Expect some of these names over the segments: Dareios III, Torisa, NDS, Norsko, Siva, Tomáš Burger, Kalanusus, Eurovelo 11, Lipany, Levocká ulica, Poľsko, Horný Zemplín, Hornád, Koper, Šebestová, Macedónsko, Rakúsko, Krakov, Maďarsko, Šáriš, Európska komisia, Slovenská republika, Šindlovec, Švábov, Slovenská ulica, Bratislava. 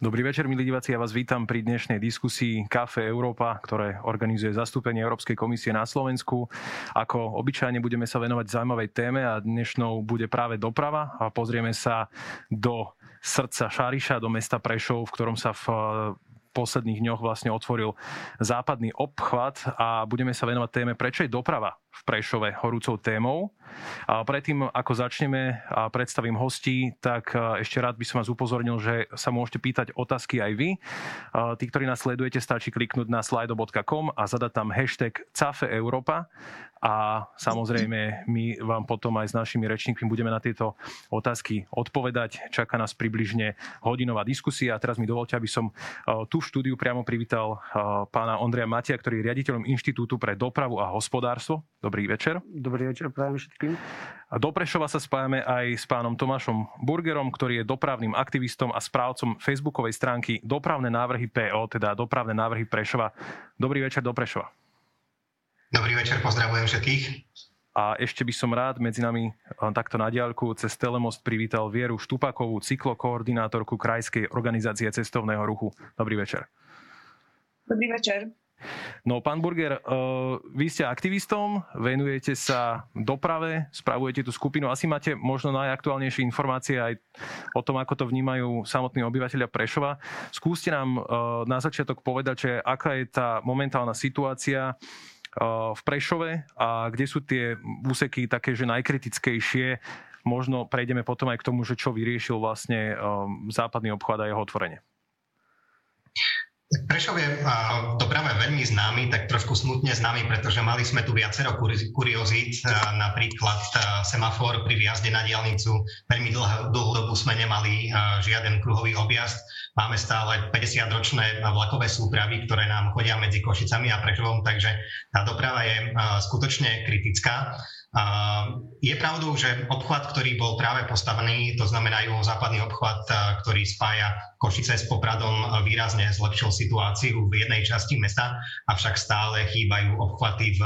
Dobrý večer, milí diváci, ja vás vítam pri dnešnej diskusii Café Európa, ktoré organizuje zastúpenie Európskej komisie na Slovensku. Ako obyčajne budeme sa venovať zaujímavej téme a dnešnou bude práve doprava a pozrieme sa do srdca Šáriša, do mesta Prešov, v ktorom sa v posledných dňoch vlastne otvoril západný obchvat a budeme sa venovať téme, prečo je doprava v Prešove horúcou témou. A predtým, ako začneme a predstavím hostí, tak ešte rád by som vás upozornil, že sa môžete pýtať otázky aj vy. Tí, ktorí nás sledujete, stačí kliknúť na slido.com a zadať tam hashtag Café Európa a samozrejme my vám potom aj s našimi rečníkmi budeme na tieto otázky odpovedať. Čaká nás približne hodinová diskusia a teraz mi dovoľte, aby som tu v štúdiu priamo privítal pána Ondreja Mateja, ktorý je riaditeľom Inštitútu pre dopravu a hospodárstvo. Dobrý večer. Dobrý večer, prajem všetkým. Do Prešova sa spájame aj s pánom Tomášom Burgerom, ktorý je dopravným aktivistom a správcom facebookovej stránky Dopravné návrhy PO, teda Dopravné návrhy Prešova. Dobrý večer do Prešova. Dobrý večer, pozdravujem všetkých. A ešte by som rád medzi nami takto na diaľku cez Telemost privítal Vieru Štupákovú, cyklokoordinátorku Krajskej organizácie cestovného ruchu. Dobrý večer. Dobrý večer. No, pán Burger, vy ste aktivistom, venujete sa doprave, spravujete tú skupinu. Asi máte možno najaktuálnejšie informácie aj o tom, ako to vnímajú samotní obyvateľia Prešova. Skúste nám na začiatok povedať, že aká je tá momentálna situácia v Prešove a kde sú tie úseky také, že najkritickejšie. Možno prejdeme potom aj k tomu, že čo vyriešil vlastne západný obchvat a jeho otvorenie. Prešov je doprave veľmi známy, tak trošku smutne známy, pretože mali sme tu viacero kuriozít, napríklad semafor pri vjazde na diaľnicu. Veľmi dlhú dobu sme nemali žiaden kruhový objazd. Máme stále 50-ročné vlakové súpravy, ktoré nám chodia medzi Košicami a Prešovom, takže tá doprava je skutočne kritická. Je pravdou, že obchvat, ktorý bol práve postavený, to znamená juhozápadný obchvat, ktorý spája Košice s Popradom, výrazne zlepšil situáciu v jednej časti mesta, avšak stále chýbajú obchvaty v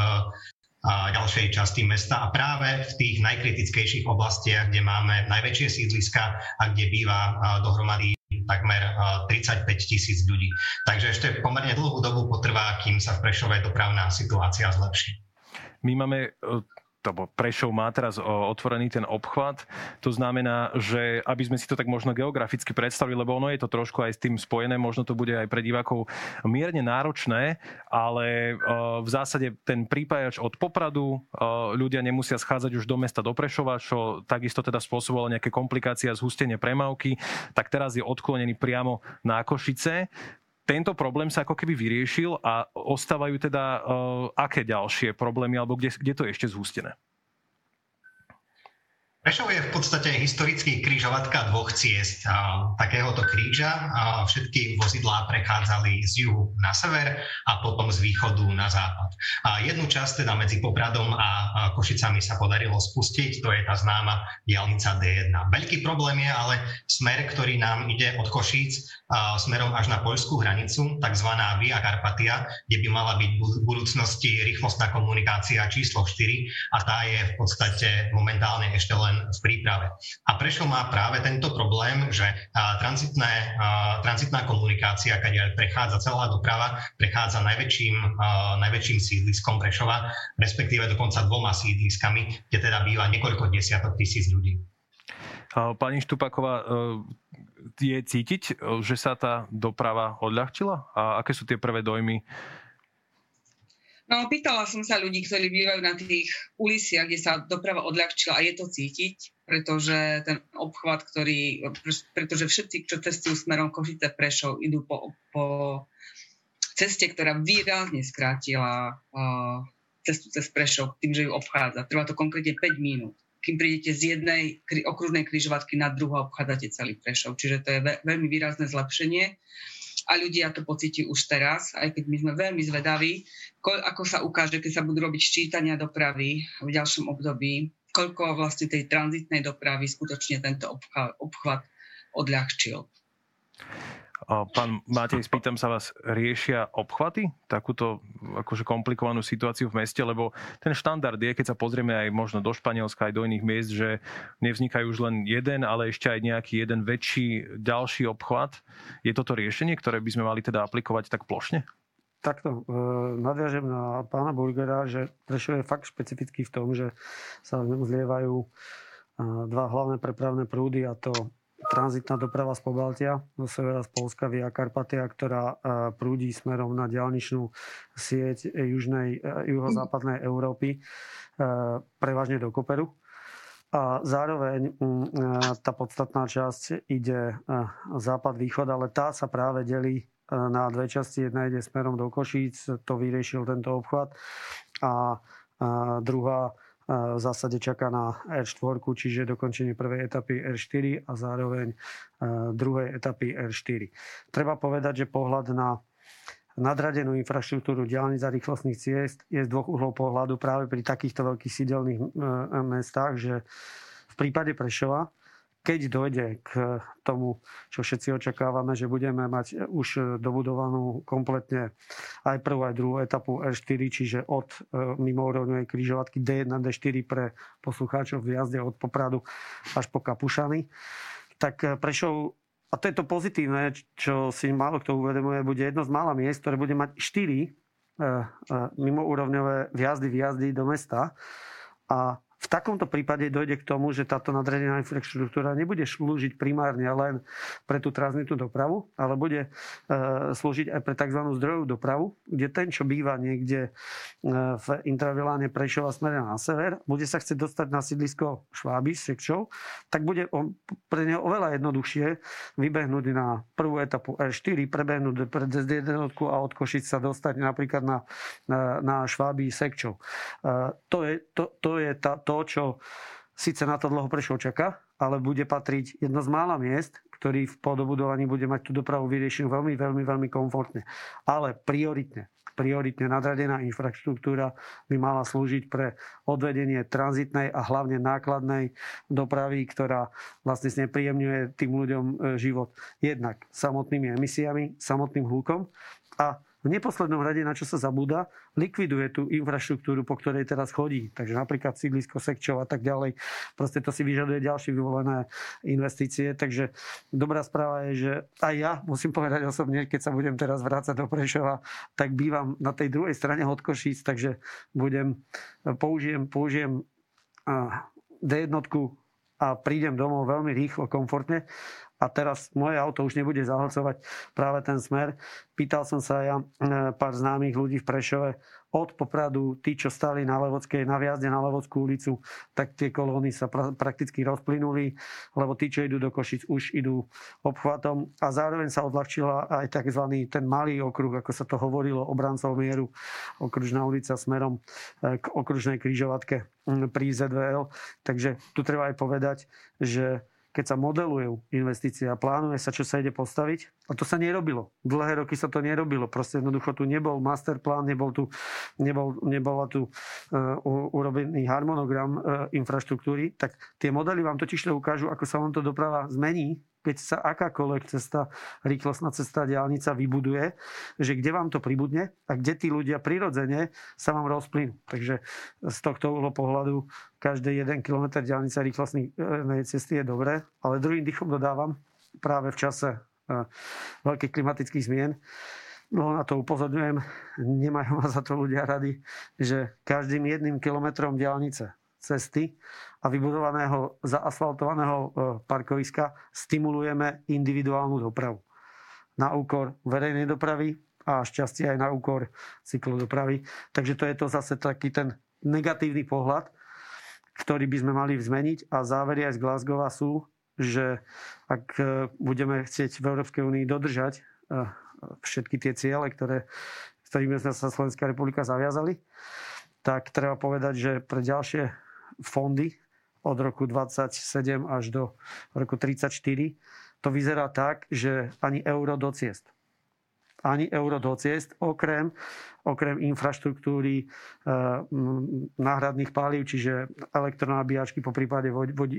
ďalšej časti mesta a práve v tých najkritickejších oblastiach, kde máme najväčšie sídliska a kde býva dohromady takmer 35,000 ľudí. Takže ešte pomerne dlhú dobu potrvá, kým sa v Prešove dopravná situácia zlepší. My máme... Prešov má teraz otvorený ten obchvat. To znamená, že aby sme si to tak možno geograficky predstavili, lebo ono je to trošku aj s tým spojené, možno to bude aj pre divákov mierne náročné, ale v zásade ten prípájač od Popradu, ľudia nemusia schádzať už do mesta do Prešova, čo takisto teda spôsobovalo nejaké komplikácie a zhustenie premávky, tak teraz je odklonený priamo na Košice. Tento problém sa ako keby vyriešil a ostávajú teda aké ďalšie problémy, alebo kde to je ešte zhustené? Prešov je v podstate historicky križovatka dvoch ciest. Takéhoto kríža všetky vozidlá prechádzali z juhu na sever a potom z východu na západ. Jednu časť teda medzi Popradom a Košicami sa podarilo spustiť, to je tá známa diaľnica D1. Veľký problém je ale smer, ktorý nám ide od Košíc smerom až na poľskú hranicu, takzvaná Via Carpatia, kde by mala byť v budúcnosti rýchlostná komunikácia číslo 4 a tá je v podstate momentálne ešte len v príprave. A Prešov má práve tento problém, že tranzitná komunikácia, keď prechádza celá doprava, prechádza najväčším sídliskom Prešova, respektíve dokonca dvoma sídliskami, kde teda býva niekoľko desiatok tisíc ľudí. Pani Štupáková, je cítiť, že sa tá doprava odľahčila? A aké sú tie prvé dojmy? No, pýtala som sa ľudí, ktorí bývajú na tých uliciach, kde sa doprava odľahčila a je to cítiť, pretože ten obchvat, pretože všetci, čo cestujú smerom Košice Prešov, idú po ceste, ktorá výrazne skrátila cestu cez Prešov tým, že ju obchádza. Trvá to konkrétne 5 minút. Kým prídete z jednej okružnej križovatky na druhú a obchádzate celý Prešov. Čiže to je veľmi výrazné zlepšenie a ľudia to pocíti už teraz, aj keď my sme veľmi zvedaví, ako sa ukáže, keď sa budú robiť ščítania dopravy v ďalšom období, koľko vlastne tej tranzitnej dopravy skutočne tento obchvat odľahčil. Pán Matej, spýtam sa vás, riešia obchvaty takúto akože komplikovanú situáciu v meste? Lebo ten štandard je, keď sa pozrieme aj možno do Španielska, aj do iných miest, že nevznikajú už len jeden, ale ešte aj nejaký jeden väčší ďalší obchvat. Je toto riešenie, ktoré by sme mali teda aplikovať tak plošne? Takto nadviažem na pána Burgera, že Prešov je fakt špecifický v tom, že sa v ňom zlievajú dva hlavné prepravné prúdy, a to tranzitná doprava z Pobaltia, do severa z Poľska Via Carpatia, ktorá prúdi smerom na diaľničnú sieť juhozápadnej Európy, prevažne do Koperu. A zároveň tá podstatná časť ide západ-východ, ale tá sa práve delí na dve časti. Jedna ide smerom do Košíc, to vyriešil tento obchvat, a druhá v zásade čaká na R4, čiže dokončenie prvej etapy R4 a zároveň druhej etapy R4. Treba povedať, že pohľad na nadradenú infraštruktúru diaľnic a rýchlostných ciest je z dvoch uhlov pohľadu práve pri takýchto veľkých sídelných mestách, že v prípade Prešova, keď dojde k tomu, čo všetci očakávame, že budeme mať už dobudovanú kompletne aj prvú, aj druhú etapu R4, čiže od mimourovňovej križovatky D1, D4 pre poslucháčov v jazde od Popradu až po Kapušany, tak Prešov, a to je to pozitívne, čo si málo kto uvedomuje, bude jedno z mála miest, ktoré bude mať 4 mimourovňové vjazdy do mesta. A v takomto prípade dojde k tomu, že táto nadradená infraštruktúra nebude slúžiť primárne len pre tú tranzitnú dopravu, ale bude slúžiť aj pre tzv. Zdrojovú dopravu, kde ten, čo býva niekde v intraviláne Prešova smere na sever, bude sa chcieť dostať na sídlisko Švábiš, Sekčov, tak bude pre neho oveľa jednoduchšie vybehnúť na prvú etapu R4, prebehnúť pred D1 a od Košic sa dostať napríklad na Švábiš, Sekčov. To je to, čo síce na to dlho Prešov čaká, ale bude patriť jedno z mála miest, ktorý v podobudovaní bude mať tú dopravu vyriešenú veľmi, veľmi, veľmi komfortne. Ale prioritne nadradená infraštruktúra by mala slúžiť pre odvedenie tranzitnej a hlavne nákladnej dopravy, ktorá vlastne znepríjemňuje tým ľuďom život jednak samotnými emisiami, samotným hlukom, a v neposlednom rade, na čo sa zabúda, likviduje tú infraštruktúru, po ktorej teraz chodí. Takže napríklad sídlisko Sekčov a tak ďalej. Proste to si vyžaduje ďalšie vyvolené investície. Takže dobrá správa je, že aj ja musím povedať osobne, keď sa budem teraz vrácať do Prešova, tak bývam na tej druhej strane od Košíc, takže použijem D1 a prídem domov veľmi rýchlo, komfortne. A teraz moje auto už nebude zahlcovať práve ten smer. Pýtal som sa ja pár známych ľudí v Prešove od Popradu, tí, čo stali na Levockej, na vjazde na Levockú ulicu, tak tie kolóny sa prakticky rozplynuli, lebo tí, čo idú do Košic, už idú obchvatom. A zároveň sa odľahčila aj tzv. Ten malý okruh, ako sa to hovorilo, Obrancov mieru, okružná ulica smerom k okružnej križovatke pri ZVL. Takže tu treba aj povedať, že keď sa modelujú investície a plánuje sa, čo sa ide postaviť. A to sa nerobilo. Dlhé roky sa to nerobilo. Proste jednoducho tu nebol masterplán, nebola tu urobený harmonogram infraštruktúry. Tak tie modely vám totiž ukážu, ako sa vám to doprava zmení, keď sa akákoľvek cesta, rýchlostná cesta, diaľnica vybuduje, že kde vám to pribudne a kde tí ľudia prirodzene sa vám rozplynú. Takže z tohto uhla pohľadu každý 1 kilometr diaľnice rýchlostnej cesty je dobré, ale druhým dýchom dodávam práve v čase veľkých klimatických zmien. No, na to upozorňujem, nemajú ma za to ľudia rady, že každým 1 kilometrom diaľnice cesty a vybudovaného, zaasfaltovaného parkoviska stimulujeme individuálnu dopravu na úkor verejnej dopravy a šťastie aj na úkor cyklodopravy. Takže to je to zase taký ten negatívny pohľad, ktorý by sme mali zmeniť, a závery aj z Glasgowa sú, že ak budeme chcieť v Európskej únii dodržať všetky tie ciele, ktorými sme sa Slovenská republika zaviazali, tak treba povedať, že pre ďalšie fondy od roku 27 až do roku 34 to vyzerá tak, že ani euro do ciest. ani euro do ciest, okrem infraštruktúry náhradných palív, čiže elektronabíjačky, poprípade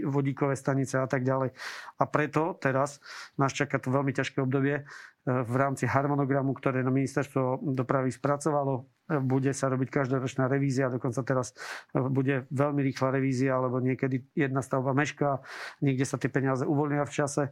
vodíkové stanice a tak ďalej. A preto teraz nás čaká to veľmi ťažké obdobie v rámci harmonogramu, ktoré na ministerstvo dopravy spracovalo. Bude sa robiť každoročná revízia, dokonca teraz bude veľmi rýchla revízia, alebo niekedy jedna stavba mešká, niekde sa tie peniaze uvoľnia v čase,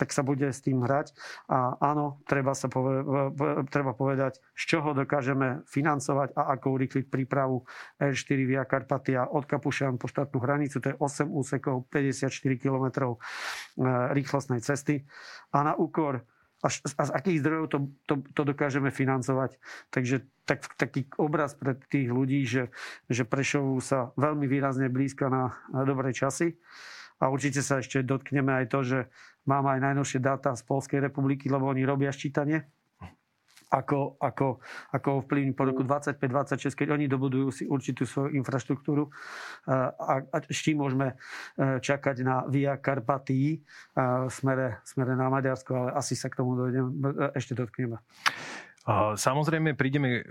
tak sa bude s tým hrať. A áno, treba povedať, z čoho dokážeme financovať a ako urýchliť prípravu R4 Via Carpatia od Kapušan po štátnu hranicu, to je 8 úsekov, 54 km rýchlostnej cesty. A na úkor a z akých zdrojov to dokážeme financovať. Takže taký obraz pre tých ľudí, že Prešovu sa veľmi výrazne blízka na dobré časy. A určite sa ešte dotkneme aj to, že máme aj najnovšie dáta z Poľskej republiky, lebo oni robia ščítanie, ako vplyvní po roku 25-26, keď oni dobudujú si určitú svoju infraštruktúru a s čím môžeme čakať na Via Carpatii smere na Maďarsko, ale asi sa k tomu ešte dotkneme. Samozrejme, prídeme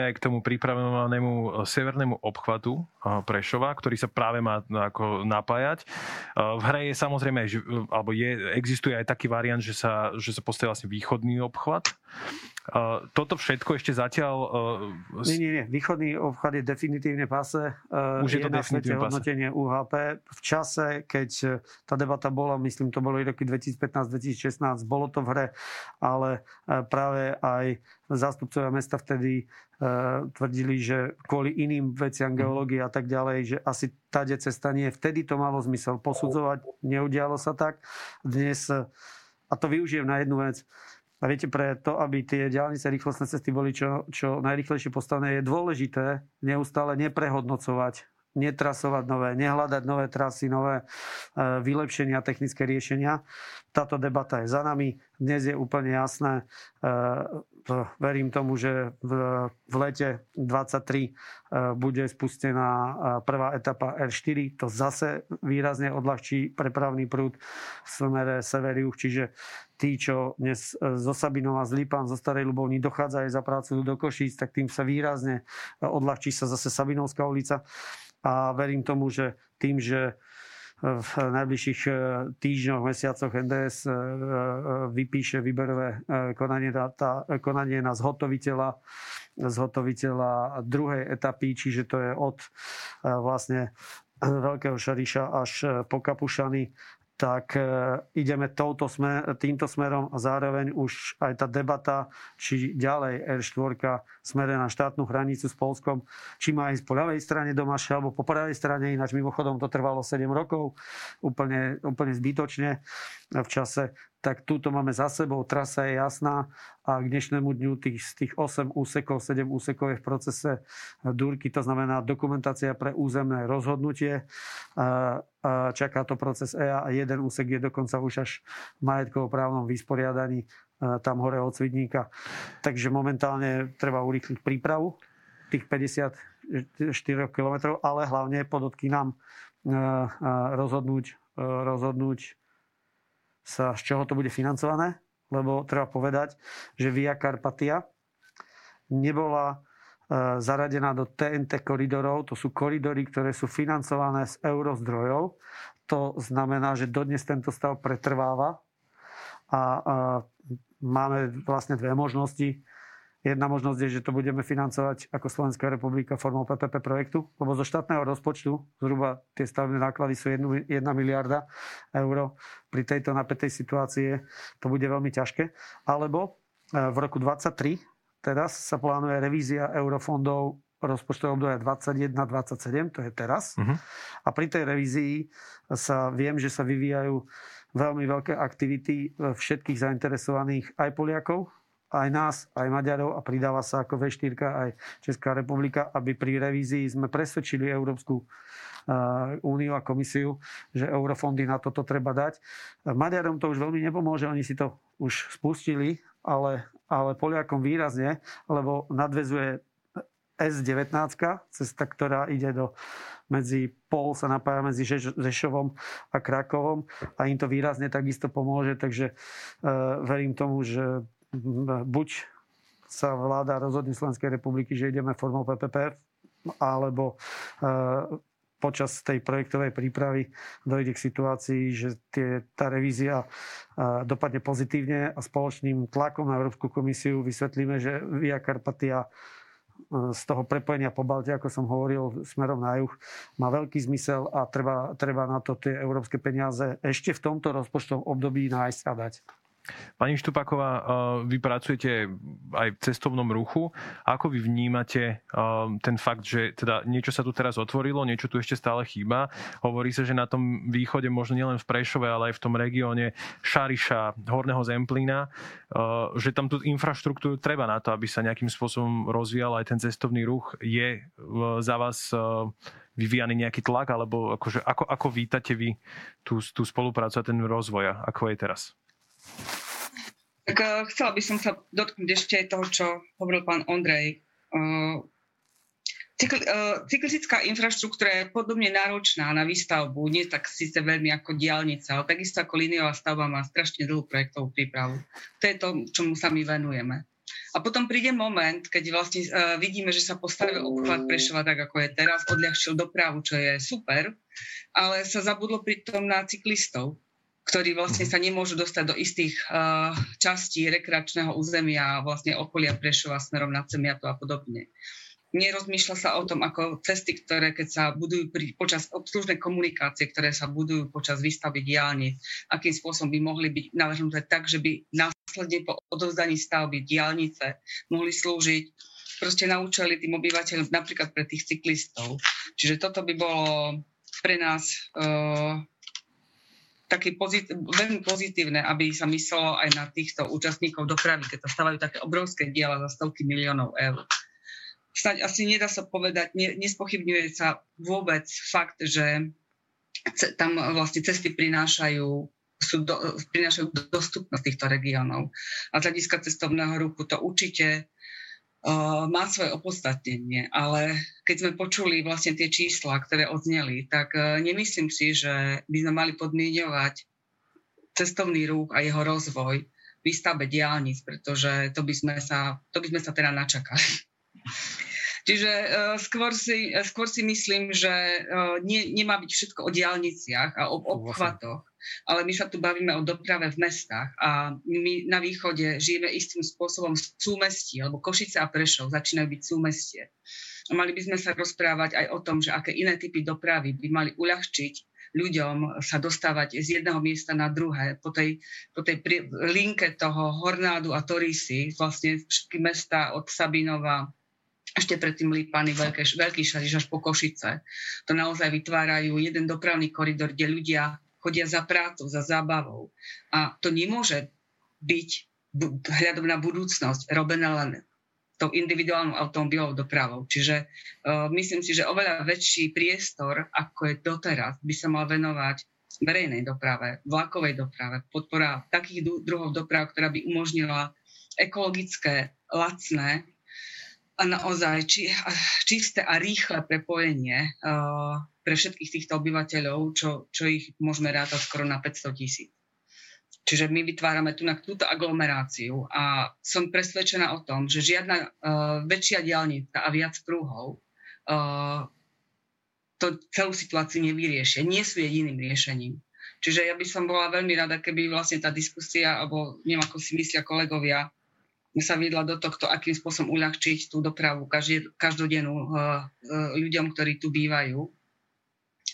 aj k tomu pripravovanému severnému obchvatu Prešova, ktorý sa práve má ako napájať. V hre je samozrejme, alebo existuje aj taký variant, že sa postaví vlastne východný obchvat. Toto všetko ešte zatiaľ... Nie. Východný obchvat je definitívne pase. Už je to definitívne pase. Hodnotenie UHP. V čase, keď tá debata bola, myslím, to bolo i roky 2015-2016, bolo to v hre, ale práve aj zástupcovia mesta vtedy tvrdili, že kvôli iným veciam geológie a tak ďalej, že asi táde cesta nie. Vtedy to malo zmysel posudzovať, neudialo sa tak. Dnes, a to využijem na jednu vec, a viete, pre to, aby tie diaľnice rýchlostné cesty boli čo najrýchlejšie postavené, je dôležité neustále neprehodnocovať, netrasovať nové, nehľadať nové trasy, nové vylepšenia, technické riešenia. Táto debata je za nami. Dnes je úplne jasné, verím tomu, že v lete 2023 bude spustená prvá etapa R4. To zase výrazne odľahčí prepravný prúd v smere sever-juh, čiže tí, čo dnes zo Sabinova, z Lipan, zo Starej Ľubovny dochádzajú za prácu do Košíc, tak tým sa výrazne odľahčí sa zase Sabinovská ulica. A verím tomu, že tým, že v najbližších týždňoch, mesiacoch NDS vypíše výberové konanie na zhotoviteľa druhej etapy, čiže to je od vlastne Veľkého Šáriša až po Kapušany, tak ideme týmto smerom a zároveň už aj tá debata, či ďalej R4 smere na štátnu hranicu s Poľskom, či má ísť po ľavej strane Domaše alebo po pravej strane, ináč mimochodom to trvalo 7 rokov, úplne zbytočne v čase. Tak túto máme za sebou, trasa je jasná a k dnešnému dňu z tých 8 úsekov, 7 úsekov je v procese dúrky, to znamená dokumentácia pre územné rozhodnutie. Čaká to proces EIA a jeden úsek je dokonca už až v majetkovo-právnom vysporiadaní tam hore od Cvidníka. Takže momentálne treba urýchliť prípravu tých 54 kilometrov, ale hlavne podotkývam rozhodnúť sa, z čoho to bude financované, lebo treba povedať, že Via Carpatia nebola zaradená do TNT koridorov, to sú koridory, ktoré sú financované z eurozdrojov, to znamená, že dodnes tento stav pretrváva a máme vlastne dve možnosti. Jedna možnosť je, že to budeme financovať ako Slovenská republika formou PPP projektu, lebo zo štátneho rozpočtu zhruba tie stavebné náklady sú 1 miliarda eur. Pri tejto napätej situácie to bude veľmi ťažké. Alebo v roku 2023 teraz sa plánuje revízia eurofondov rozpočtového obdobia 2021-2027, to je teraz. Uh-huh. A pri tej revízii viem, že sa vyvíjajú veľmi veľké aktivity všetkých zainteresovaných, aj Poliakov, aj nás, aj Maďarov, a pridáva sa ako V4 aj Česká republika, aby pri revízii sme presvedčili Európsku úniu a komisiu, že eurofondy na toto treba dať. Maďarom to už veľmi nepomôže, oni si to už spustili, ale Poliakom výrazne, lebo nadväzuje S19, cesta, ktorá ide sa napája medzi Žešovom a Krakovom, a im to výrazne takisto pomôže, takže verím tomu, že buď sa vláda rozhodne Slovenskej republiky, že ideme formou PPP, alebo počas tej projektovej prípravy dojde k situácii, že tá revízia dopadne pozitívne a spoločným tlakom na Európsku komisiu vysvetlíme, že Via Carpatia z toho prepojenia po Balti, ako som hovoril, smerom na juh, má veľký zmysel a treba na to tie európske peniaze ešte v tomto rozpočtovom období nájsť a dať. Pani Štupáková, vy pracujete aj v cestovnom ruchu. Ako vy vnímate ten fakt, že teda niečo sa tu teraz otvorilo, niečo tu ešte stále chýba? Hovorí sa, že na tom východe, možno nielen v Prešove, ale aj v tom regióne Šáriša, Horného Zemplína, že tam tú infraštruktúru treba na to, aby sa nejakým spôsobom rozvíjal aj ten cestovný ruch. Je za vás vyvíjaný nejaký tlak? Alebo akože, ako vítate vy tú spoluprácu a ten rozvoj, ako je teraz? Tak chcela by som sa dotknúť ešte toho, čo hovoril pán Ondrej. Cyklistická infraštruktúra je podobne náročná na výstavbu, nie tak síce veľmi ako diaľnica, ale takisto ako líniová stavba má strašne dlhú projektovú prípravu. To je to, čomu sa my venujeme. A potom príde moment, keď vlastne vidíme, že sa postavil obchvat Prešova tak, ako je teraz, odľahčil dopravu, čo je super, ale sa zabudlo pritom na cyklistov, ktorí vlastne sa nemôžu dostať do istých častí rekreačného územia a vlastne okolia Prešova smerom na Cemiatu a podobne. Nerozmýšľa sa o tom, ako cesty, ktoré keď sa budujú počas obslužnej komunikácie, ktoré sa budujú počas výstavby diaľnic, akým spôsobom by mohli byť navrhnuté tak, že by následne po odovzdaní stavby diaľnice mohli slúžiť proste na účely tým obyvateľom, napríklad pre tých cyklistov. Čiže toto by bolo pre nás také veľmi pozitívne, aby sa myslelo aj na týchto účastníkov dopravy, keď sa stavajú také obrovské diela za stovky miliónov eur. Snaď asi nedá sa povedať, nespochybňuje sa vôbec fakt, že tam vlastne cesty prinášajú dostupnosť týchto regiónov. A z hľadiska cestovného ruchu to určite má svoje opodstatnenie, ale keď sme počuli vlastne tie čísla, ktoré odzneli, tak nemyslím si, že by sme mali podmieňovať cestovný ruch a jeho rozvoj výstavbe diaľnic, pretože to by sme sa teda načakali. Čiže skôr si myslím, že nemá byť všetko o diaľniciach a o obchvatoch, ale my sa tu bavíme o doprave v mestách a my na východe žijeme istým spôsobom súmestí, lebo Košice a Prešov začínajú byť súmestie. A mali by sme sa rozprávať aj o tom, že aké iné typy dopravy by mali uľahčiť ľuďom sa dostávať z jedného miesta na druhé. Po tej linke toho Hornádu a Torisy, vlastne všetky mesta od Sabinova, ešte predtým Lípany, Veľký Šáriš až po Košice, to naozaj vytvárajú jeden dopravný koridor, kde ľudia chodia za prácou, za zábavou. A to nemôže byť hľadom na budúcnosť robené len tou individuálnou automobilovou dopravou. Čiže myslím si, že oveľa väčší priestor, ako je doteraz, by sa mal venovať verejnej doprave, vlakovej doprave, podpora takých druhov doprav, ktorá by umožnila ekologické, lacné a naozaj čisté a rýchle prepojenie pre všetkých týchto obyvateľov, čo ich môžeme rátať skoro na 500 000. Čiže my vytvárame túto aglomeráciu a som presvedčená o tom, že žiadna väčšia diaľnica a viac pruhov to celú situáciu nevyriešia. Nie sú jediným riešením. Čiže ja by som bola veľmi rada, keby vlastne tá diskusia, alebo neviem, ako si myslia kolegovia, sa viedla do tohto, akým spôsobom uľahčiť tú dopravu každodennú ľuďom, ktorí tu bývajú.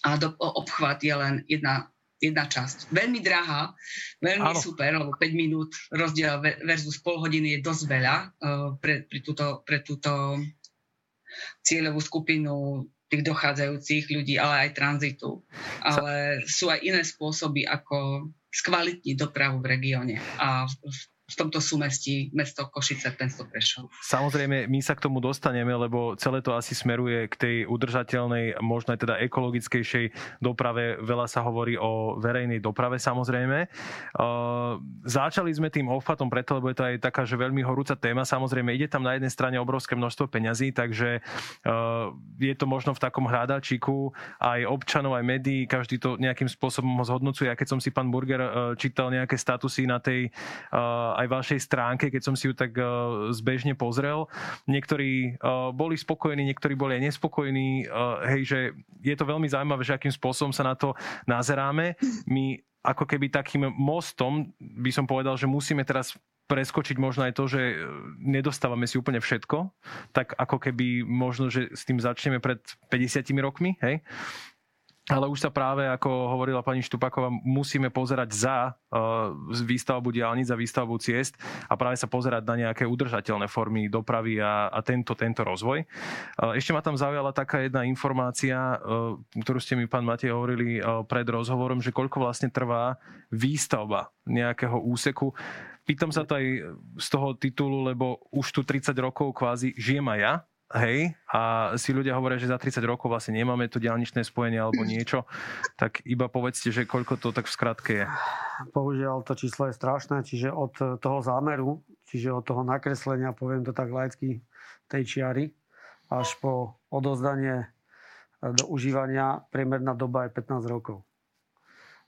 A obchvat je len jedna časť. Veľmi drahá, veľmi Áno. super, lebo 5 minút rozdiel versus pol hodiny je dosť veľa pre túto cieľovú skupinu tých dochádzajúcich ľudí, ale aj tranzitu. Ale sú aj iné spôsoby, ako skvalitniť dopravu v regióne a v tomto súmestí mesto Košice, mesto Prešov. Samozrejme, my sa k tomu dostaneme, lebo celé to asi smeruje k tej udržateľnej, možno aj teda ekologickejšej doprave. Veľa sa hovorí o verejnej doprave, samozrejme. Začali sme tým obchvatom preto, lebo je to aj taká, že veľmi horúca téma. Samozrejme, ide tam na jednej strane obrovské množstvo peňazí, takže je to možno v takom hrádačiku aj občanov, aj médií, každý to nejakým spôsobom zhodnocuje. Ja keď som si pán Burger čítal nejaké statusy na tej aj vašej stránke, keď som si ju tak zbežne pozrel. Niektorí boli spokojní, niektorí boli aj nespokojní. Hej, že je to veľmi zaujímavé, že akým spôsobom sa na to nazeráme. My ako keby takým mostom by som povedal, že musíme teraz preskočiť možno aj to, že nedostávame si úplne všetko, tak ako keby možno, že s tým začneme pred 50 rokmi, hej? Ale už sa práve, ako hovorila pani Štupáková, musíme pozerať za výstavbu diaľnic, za výstavbu ciest a práve sa pozerať na nejaké udržateľné formy dopravy a tento rozvoj. Ešte ma tam zaujala taká jedna informácia, ktorú ste mi, pán Matej, hovorili pred rozhovorom, že koľko vlastne trvá výstavba nejakého úseku. Pýtam sa to aj z toho titulu, lebo už tu 30 rokov kvázi žijem aj ja. Hej, a si ľudia hovoria, že za 30 rokov vlastne nemáme to diaľničné spojenie alebo niečo, tak iba povedzte, že koľko to tak v skratke je. Bohužiaľ, to číslo je strašné, čiže od toho zámeru, čiže od toho nakreslenia, poviem to tak laicky, tej čiary, až po odozdanie do užívania, priemerná doba je 15 rokov.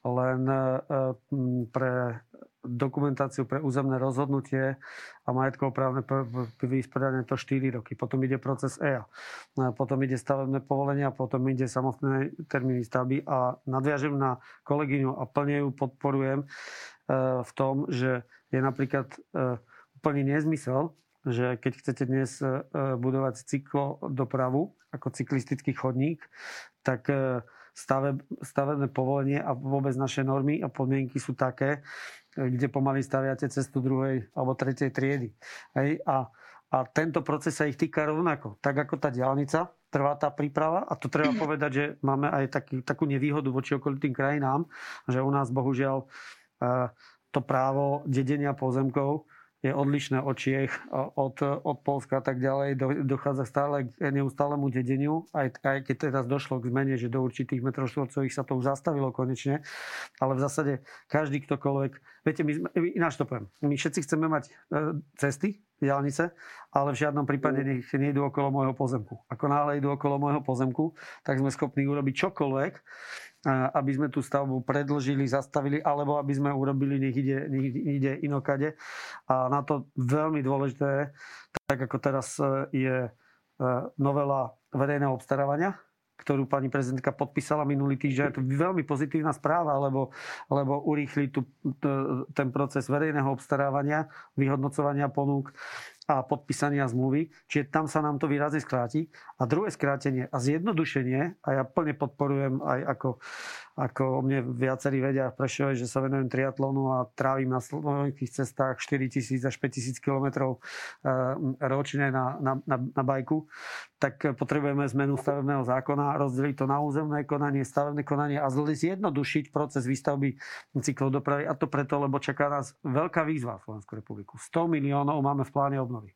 Len pre dokumentáciu, pre územné rozhodnutie a majetkoprávne vysporiadanie to 4 roky. Potom ide proces EIA, potom ide stavebné povolenia, potom ide samotné termíny stavby a nadviažem na kolegyňu a plne ju podporujem v tom, že je napríklad úplný nezmysel, že keď chcete dnes budovať cyklodopravu ako cyklistický chodník, tak stavebné povolenie a vôbec naše normy a podmienky sú také, kde pomaly staviate cestu druhej alebo tretej triedy. Hej? A tento proces sa ich týka rovnako. Tak ako tá diaľnica, trvá tá príprava a to treba povedať, že máme aj takú nevýhodu voči okolitým krajinám, že u nás bohužiaľ to právo dedenia pozemkov je odlišné od Čiech, od Poľska a tak ďalej. Dochádza stále k neustálemu dedeniu, aj keď teraz došlo k zmene, že do určitých metroštvorcových sa to už zastavilo konečne, ale v zásade každý ktokoľvek, viete, ináč to poviem, my všetci chceme mať cesty, diaľnice, ale v žiadnom prípade nech nejdu okolo môjho pozemku. Ako náhle idú okolo môjho pozemku, tak sme schopní urobiť čokoľvek, aby sme tú stavbu predĺžili, zastavili, alebo aby sme urobili, nech ide inokade. A na to veľmi dôležité, tak ako teraz je novela verejného obstarávania, ktorú pani prezidentka podpísala minulý týždeň. Je to veľmi pozitívna správa, lebo urýchli ten proces verejného obstarávania, vyhodnocovania ponúk a podpísania zmluvy. Čiže tam sa nám to výrazne skráti. A druhé skrátenie a zjednodušenie, a ja plne podporujem aj ako o mne viacerí vedia v Prešove, že sa venujem triatlonu a trávim na slovenských cestách 4000 až 5000 km ročne na bajku, tak potrebujeme zmenu stavebného zákona, rozdeliť to na územné konanie, stavebné konanie a zjednodušiť proces výstavby cyklodopravy. A to preto, lebo čaká nás veľká výzva v Slovenskú republiku. 100 miliónov máme v pláne obnovy.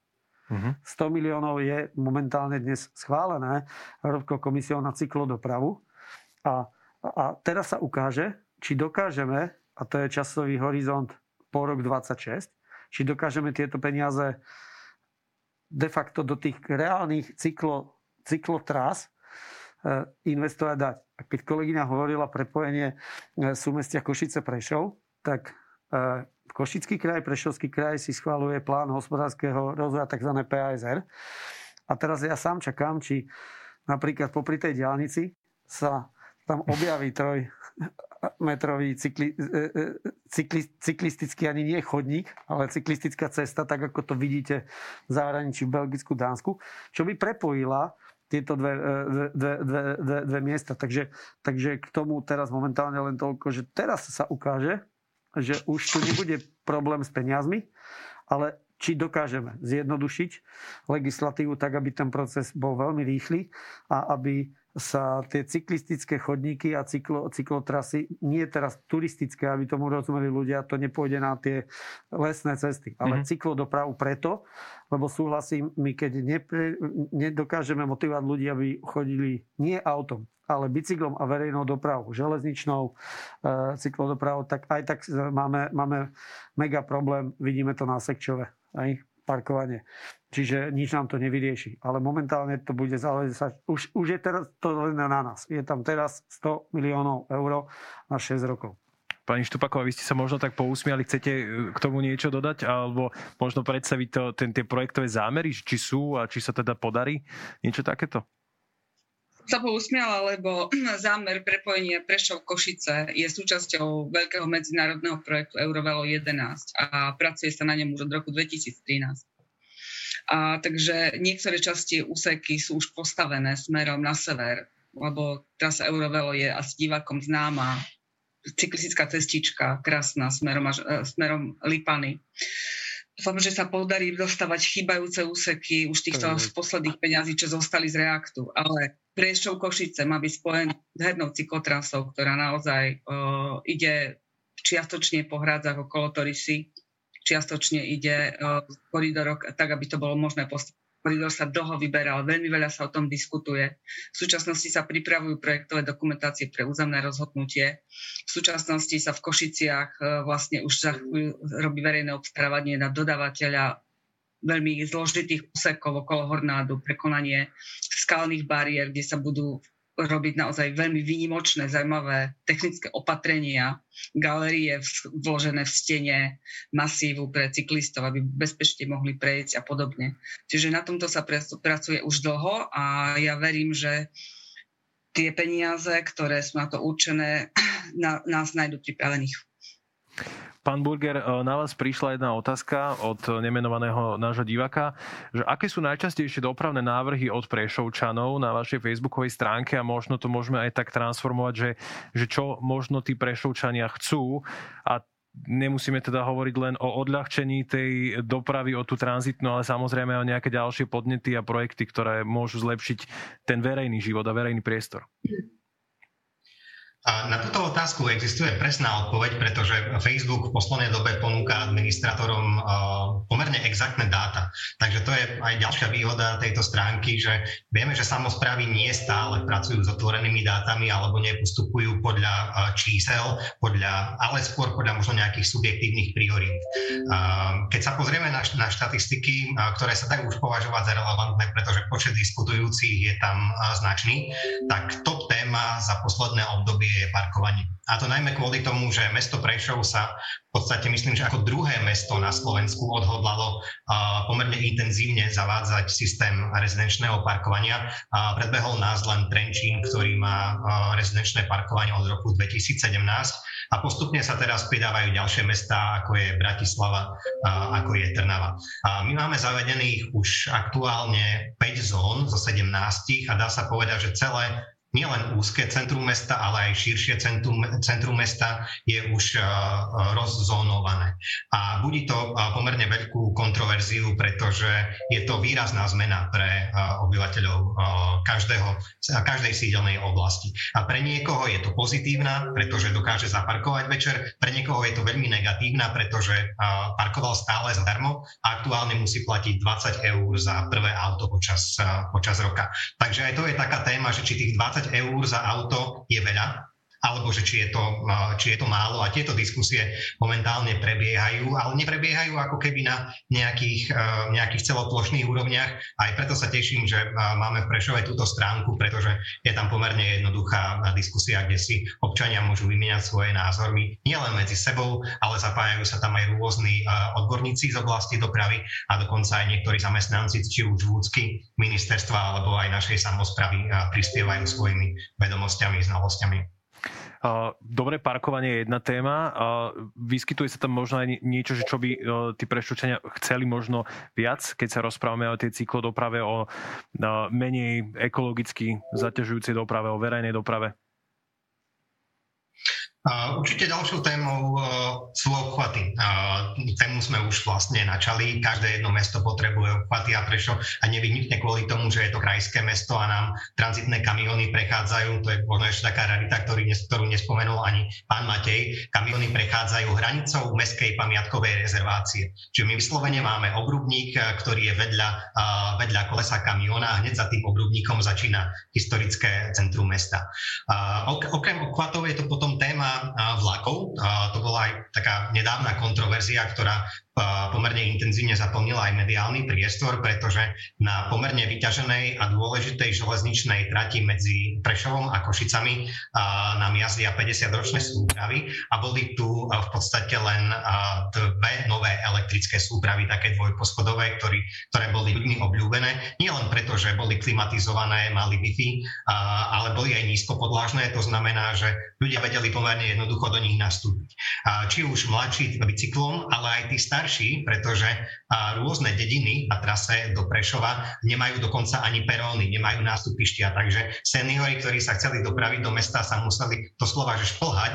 100 miliónov je momentálne dnes schválené Európskou komisiou na cyklodopravu a teraz sa ukáže, či dokážeme, a to je časový horizont po rok 26, či dokážeme tieto peniaze de facto do tých reálnych cyklotrás investovať dať. A keď kolegyňa hovorila prepojenie súmestia Košice Prešov, tak Košický kraj, Prešovský kraj si schvaľuje plán hospodárskeho rozvoja, tzv. PASR. A teraz ja sám čakám, či napríklad popri tej diaľnici sa tam objaví trojmetrový cyklistický, ani nie chodník, ale cyklistická cesta, tak ako to vidíte v zahraničí, v Belgicku, Dánsku, čo by prepojila tieto dve miesta. Takže k tomu teraz momentálne len toľko, že teraz sa ukáže, že už tu nebude problém s peniazmi, ale či dokážeme zjednodušiť legislatívu tak, aby ten proces bol veľmi rýchly a aby sa tie cyklistické chodníky a cyklotrasy, nie teraz turistické, aby tomu rozumeli ľudia, to nepôjde na tie lesné cesty, ale cyklodopravu preto, lebo súhlasím, my keď nedokážeme motivovať ľudí, aby chodili nie autom, ale bicyklom a verejnou dopravou, železničnou cyklodopravou, tak aj tak máme mega problém, vidíme to na Sekčove, aj parkovanie. Čiže nič nám to nevyrieši. Ale momentálne to bude záležiť. Už je teraz to len na nás. Je tam teraz 100 miliónov eur na 6 rokov. Pani Štupáková, vy ste sa možno tak pousmiali, chcete k tomu niečo dodať? Alebo možno predstaviť to, tie projektové zámery, či sú a či sa teda podarí niečo takéto? Sa pousmiala, lebo zámer prepojenia Prešov-Košice je súčasťou veľkého medzinárodného projektu Eurovelo 11 a pracuje sa na ňom už od roku 2013. A takže niektoré časti úseky sú už postavené smerom na sever, lebo trasa Eurovelo je asi divákom známa, cyklistická cestička, krásna, smerom Lipany. Dúfam, že sa podarí dostávať chýbajúce úseky už týchto z posledných peňazí, čo zostali z reaktu. Ale Prešov Košice má byť spojený s hernou cyklotrasou, ktorá naozaj ide čiastočne po hrádzach okolo Torisy, čiastočne ide koridor, tak aby to bolo možné postaviť. Koridor sa dlho vyberal, veľmi veľa sa o tom diskutuje. V súčasnosti sa pripravujú projektové dokumentácie pre územné rozhodnutie. V súčasnosti sa v Košiciach vlastne už robí verejné obstarávanie na dodávateľa veľmi zložitých úsekov okolo Hornádu, prekonanie skalných bariér, kde sa budú robiť naozaj veľmi výnimočné, zaujímavé technické opatrenia, galérie vložené v stene masívu pre cyklistov, aby bezpečne mohli prejsť a podobne. Čiže na tomto sa pracuje už dlho a ja verím, že tie peniaze, ktoré sú na to určené, nás nájdú pripravených. Pán Burger, na vás prišla jedna otázka od nemenovaného nášho diváka, že aké sú najčastejšie dopravné návrhy od Prešovčanov na vašej facebookovej stránke a možno to môžeme aj tak transformovať, že čo možno tí Prešovčania chcú a nemusíme teda hovoriť len o odľahčení tej dopravy, o tú tranzitnú, ale samozrejme o nejaké ďalšie podnety a projekty, ktoré môžu zlepšiť ten verejný život a verejný priestor. A na túto otázku existuje presná odpoveď, pretože Facebook v poslednej dobe ponúka administrátorom pomerne exaktné dáta. Takže to je aj ďalšia výhoda tejto stránky, že vieme, že samosprávy nie stále pracujú s otvorenými dátami alebo nepostupujú podľa čísel, ale skôr podľa možno nejakých subjektívnych priorít. Keď sa pozrieme na štatistiky, ktoré sa tak už považovať za relevantné, pretože počet diskutujúcich je tam značný, tak top téma za posledné obdobie je parkovanie. A to najmä kvôli tomu, že mesto Prešov sa v podstate myslím, že ako druhé mesto na Slovensku odhodlalo pomerne intenzívne zavádzať systém rezidenčného parkovania. Predbehol nás len Trenčín, ktorý má rezidenčné parkovanie od roku 2017 a postupne sa teraz pridávajú ďalšie mestá, ako je Bratislava, ako je Trnava. My máme zavedených už aktuálne 5 zón zo 17 a dá sa povedať, že celé nielen úzke centrum mesta, ale aj širšie centrum mesta je už rozzónované. A bude to pomerne veľkú kontroverziu, pretože je to výrazná zmena pre obyvateľov každej sídelnej oblasti. A pre niekoho je to pozitívna, pretože dokáže zaparkovať večer, pre niekoho je to veľmi negatívna, pretože parkoval stále zadarmo a aktuálne musí platiť 20 eur za prvé auto počas roka. Takže aj to je taká téma, že či tých 20 eur za auto je veľa, alebo že či je to málo. A tieto diskusie momentálne prebiehajú, ale neprebiehajú ako keby na nejakých celoplošných úrovniach. Aj preto sa teším, že máme v Prešove túto stránku, pretože je tam pomerne jednoduchá diskusia, kde si občania môžu vymieňať svoje názory nielen medzi sebou, ale zapájajú sa tam aj rôzni odborníci z oblasti dopravy a dokonca aj niektorí zamestnanci či už vúcky ministerstva alebo aj našej samosprávy prispievajú svojimi vedomosťami, znalosťami. Dobré parkovanie je jedna téma. Vyskytuje sa tam možno aj niečo, čo by tí Prešovčania chceli možno viac, keď sa rozprávame o tej cyklodoprave, o menej ekologicky zaťažujúcej doprave, o verejnej doprave? Určite ďalšou témou sú obchvaty. Tému sme už vlastne načali. Každé jedno mesto potrebuje obchvaty a Prešov a nevynikne kvôli tomu, že je to krajské mesto a nám tranzitné kamióny prechádzajú. To je možno ešte taká rarita, ktorú nespomenul ani pán Matej. Kamióny prechádzajú hranicou mestskej pamiatkovej rezervácie. Čiže my vyslovene máme obrubník, ktorý je vedľa kolesa kamióna a hneď za tým obrubníkom začína historické centrum mesta. Okrem obchvatov je to potom téma vlakov. To bola aj taká nedávna kontroverzia, ktorá pomerne intenzívne zaplnila aj mediálny priestor, pretože na pomerne vyťaženej a dôležitej železničnej trati medzi Prešovom a Košicami nám jazdia 50-ročné súpravy a boli tu v podstate len dve nové elektrické súpravy, také dvojposchodové, ktoré boli ľuďmi obľúbené. Nie len preto, že boli klimatizované, mali Wi-Fi, ale boli aj nízkopodlážne, to znamená, že ľudia vedeli pomerne jednoducho do nich nastúpiť. Či už mladší bicyklom, ale aj tí starší, pretože rôzne dediny na trase do Prešova nemajú dokonca ani peróny, nemajú nástupištia, takže seniori, ktorí sa chceli dopraviť do mesta, sa museli doslova že šplhať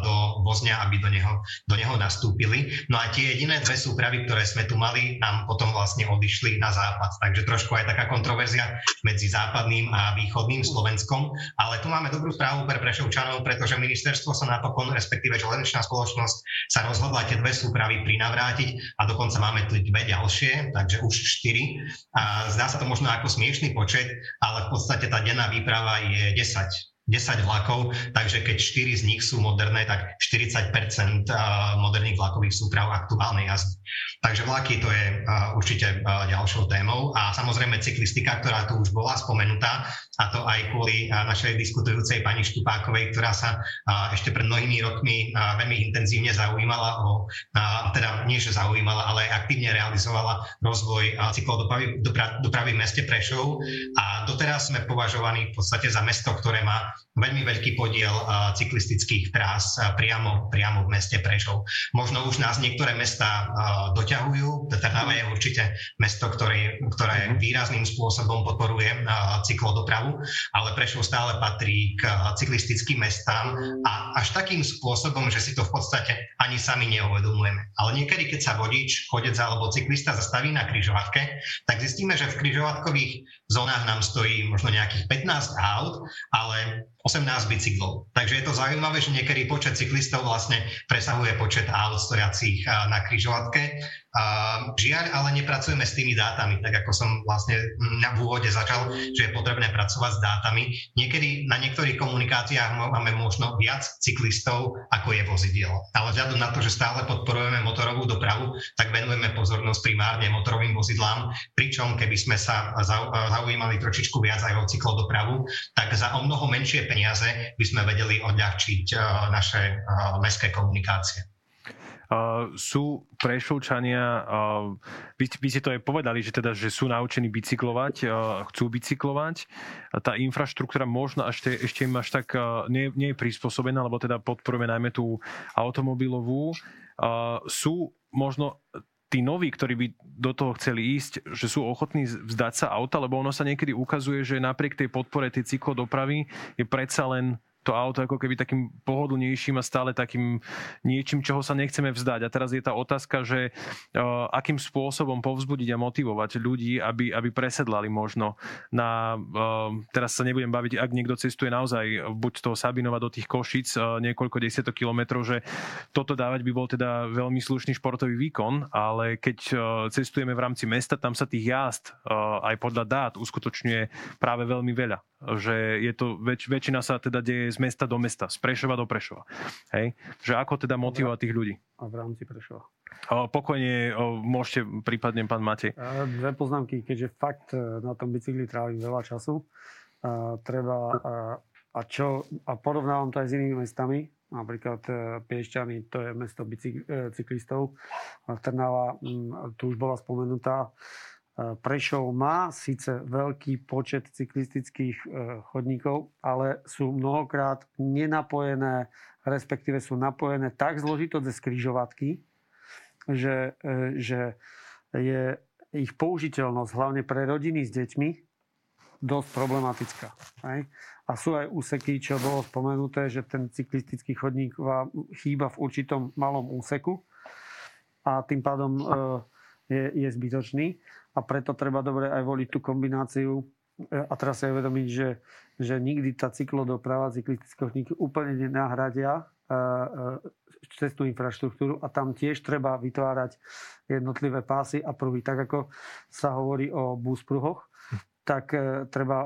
do vozňa, aby do neho nastúpili. No a tie jediné dve súpravy, ktoré sme tu mali, nám potom vlastne odišli na západ. Takže trošku aj taká kontroverzia medzi západným a východným Slovenskom, ale tu máme dobrú správu pre Prešovčanov, pretože ministerstvo sa napokon, respektíve železničná spoločnosť sa rozhodla tie dve súpravy prinavrátiť a dokonca máme tu dve ďalšie, takže už 4. A zdá sa to možno ako smiešný počet, ale v podstate tá denná výprava je 10 vlakov, takže keď 4 z nich sú moderné, tak 40% moderných vlakových súprav aktuálnej jazdy. Takže vlaky, to je určite ďalšou témou a samozrejme cyklistika, ktorá tu už bola spomenutá, a to aj kvôli našej diskutujúcej pani Štupákovej, ktorá sa ešte pred mnohými rokmi veľmi intenzívne zaujímala o, teda nie že zaujímala, ale aktívne realizovala rozvoj cyklodopravy v meste Prešov a doteraz sme považovaní v podstate za mesto, ktoré má veľmi veľký podiel cyklistických trás priamo v meste Prešov. Možno už nás niektoré mestá doťahujú. Trnava je určite mesto, ktoré výrazným spôsobom podporuje cyklodopravu, ale Prešov stále patrí k cyklistickým mestám a až takým spôsobom, že si to v podstate ani sami neuvedomujeme. Ale niekedy, keď sa vodič, chodec alebo cyklista zastaví na križovatke, tak zistíme, že v križovatkových zónach nám stojí možno nejakých 15 aut, ale 18 bicyklov. Takže je to zaujímavé, že niekedy počet cyklistov vlastne presahuje počet aut stojacích na križovatke. Žiaľ, ale nepracujeme s tými dátami, tak ako som vlastne na úvode začal, že je potrebné pracovať s dátami. Niekedy na niektorých komunikáciách máme možno viac cyklistov, ako je vozidiel. Ale vzhľadom na to, že stále podporujeme motorovú dopravu, tak venujeme pozornosť primárne motorovým vozidlám, pričom keby sme sa zaujímali trošičku viac aj o cyklodopravu, tak za o mnoho menšie peniaze by sme vedeli odľahčiť naše mestské komunikácie. Sú Prešovčania, vy ste to aj povedali, že sú naučení bicyklovať, chcú bicyklovať. Tá infraštruktúra možno ešte im až tak nie je prispôsobená, lebo teda podporujeme najmä tú automobilovú. Sú možno tí noví, ktorí by do toho chceli ísť, že sú ochotní vzdať sa auta, lebo ono sa niekedy ukazuje, že napriek tej podpore tej cyklodopravy je predsa len to auto ako keby takým pohodlnejším a stále takým niečím, čoho sa nechceme vzdať. A teraz je tá otázka, že akým spôsobom povzbudiť a motivovať ľudí, aby presedlali možno na... teraz sa nebudem baviť, ak niekto cestuje naozaj buď toho Sabinova do tých Košíc niekoľko 10 kilometrov, že toto dávať by bol teda veľmi slušný športový výkon, ale keď cestujeme v rámci mesta, tam sa tých jazd aj podľa dát uskutočňuje práve veľmi veľa. Že je to, väčšina sa teda deje z mesta do mesta, z Prešova do Prešova. Hej? Že ako teda motivovať tých ľudí? A v rámci Prešova. Pokojne môžete, prípadne pán Matej. Dve poznámky, keďže fakt na tom bicykli trávim veľa času. Porovnávam to aj s inými mestami. Napríklad Piešťany, to je mesto cyklistov. Trnava, tu už bola spomenutá. Prešov má síce veľký počet cyklistických chodníkov, ale sú mnohokrát nenapojené, respektíve sú napojené tak zložito cez križovatky, že je ich použiteľnosť hlavne pre rodiny s deťmi dosť problematická. Hej? A sú aj úseky, čo bolo spomenuté, že ten cyklistický chodník vám chýba v určitom malom úseku a tým pádom je zbytočný. A preto treba dobre aj voliť tú kombináciu a teraz sa uvedomiť, že nikdy tá cyklodoprava, cyklistické chodníky úplne nenahradia cestnú infraštruktúru a tam tiež treba vytvárať jednotlivé pásy a pruhy. Tak ako sa hovorí o buspruhoch, tak treba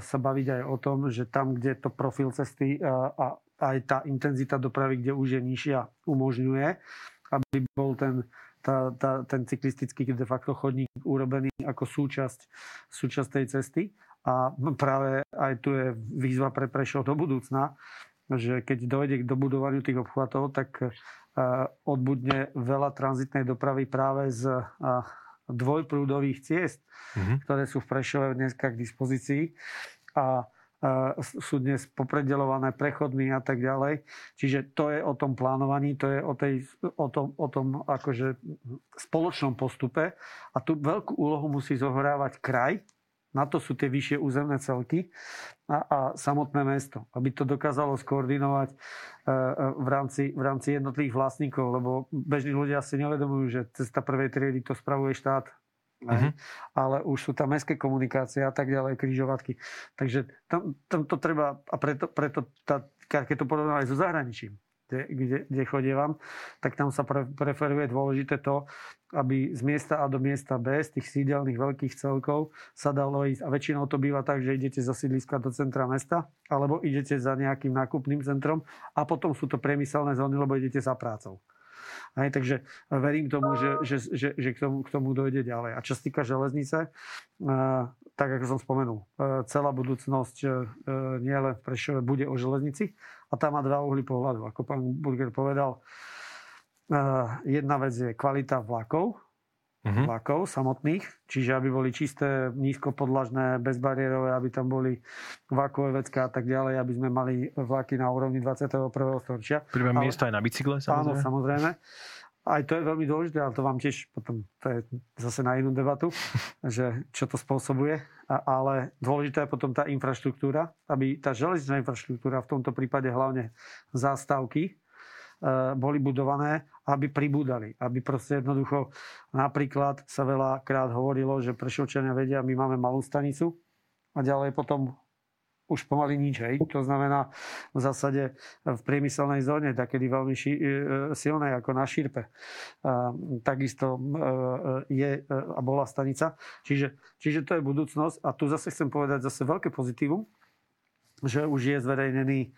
sa baviť aj o tom, že tam, kde to profil cesty a aj tá intenzita dopravy, kde už je nižšia, umožňuje, aby bol ten ten cyklistický de facto chodník urobený ako súčasť tej cesty. A práve aj tu je výzva pre Prešov do budúcna, že keď dojde k dobudovaniu tých obchvatov, tak odbudne veľa tranzitnej dopravy práve z dvojprúdových ciest, ktoré sú v Prešove dneska k dispozícii a sú dnes popredelované prechodmi a tak ďalej. Čiže to je o tom plánovaní, to je o tom akože spoločnom postupe a tu veľkú úlohu musí zohrávať kraj. Na to sú tie vyššie územné celky a samotné mesto, aby to dokázalo skoordinovať v rámci jednotlivých vlastníkov, lebo bežní ľudia si neuvedomujú, že cesta prvej triedy to spravuje štát, ale už sú tam mestské komunikácie a tak ďalej, križovatky. Takže tam to treba, a preto keď to porovnáme aj so zahraničím, kde chodievam, tak tam sa preferuje dôležité to, aby z miesta A do miesta B, z tých sídelných veľkých celkov sa dalo ísť. A väčšinou to býva tak, že idete zo sídliska do centra mesta, alebo idete za nejakým nákupným centrom a potom sú to priemyselné zóny, lebo idete za prácou. Hej, takže verím tomu, že k tomu dojde ďalej. A čo sa týka železnice, tak ako som spomenul, celá budúcnosť nie len v Prešove bude o železnici a tá má dva uhly pohľadu. Ako pán Burger povedal, jedna vec je kvalita vlakov samotných, čiže aby boli čisté, nízkopodlažné, bezbariérové, aby tam boli vákuové vecká a tak ďalej, aby sme mali vlaky na úrovni 21. storočia. Príjme miesto aj na bicykle, samozrejme. Áno, samozrejme. Aj to je veľmi dôležité, ale to vám tiež potom, to je zase na inú debatu, že čo to spôsobuje, ale dôležitá je potom tá infraštruktúra, aby tá železničná infraštruktúra, v tomto prípade hlavne zástavky, boli budované, aby pribúdali. Aby proste jednoducho, napríklad sa veľakrát hovorilo, že Prešovčania vedia, my máme malú stanicu a ďalej potom už pomaly nič. Hej. To znamená v zásade v priemyselnej zóne, takedy veľmi silnej ako na Šírpe. Takisto je a bola stanica. Čiže to je budúcnosť a tu zase chcem povedať zase veľké pozitívum, že už je zverejnený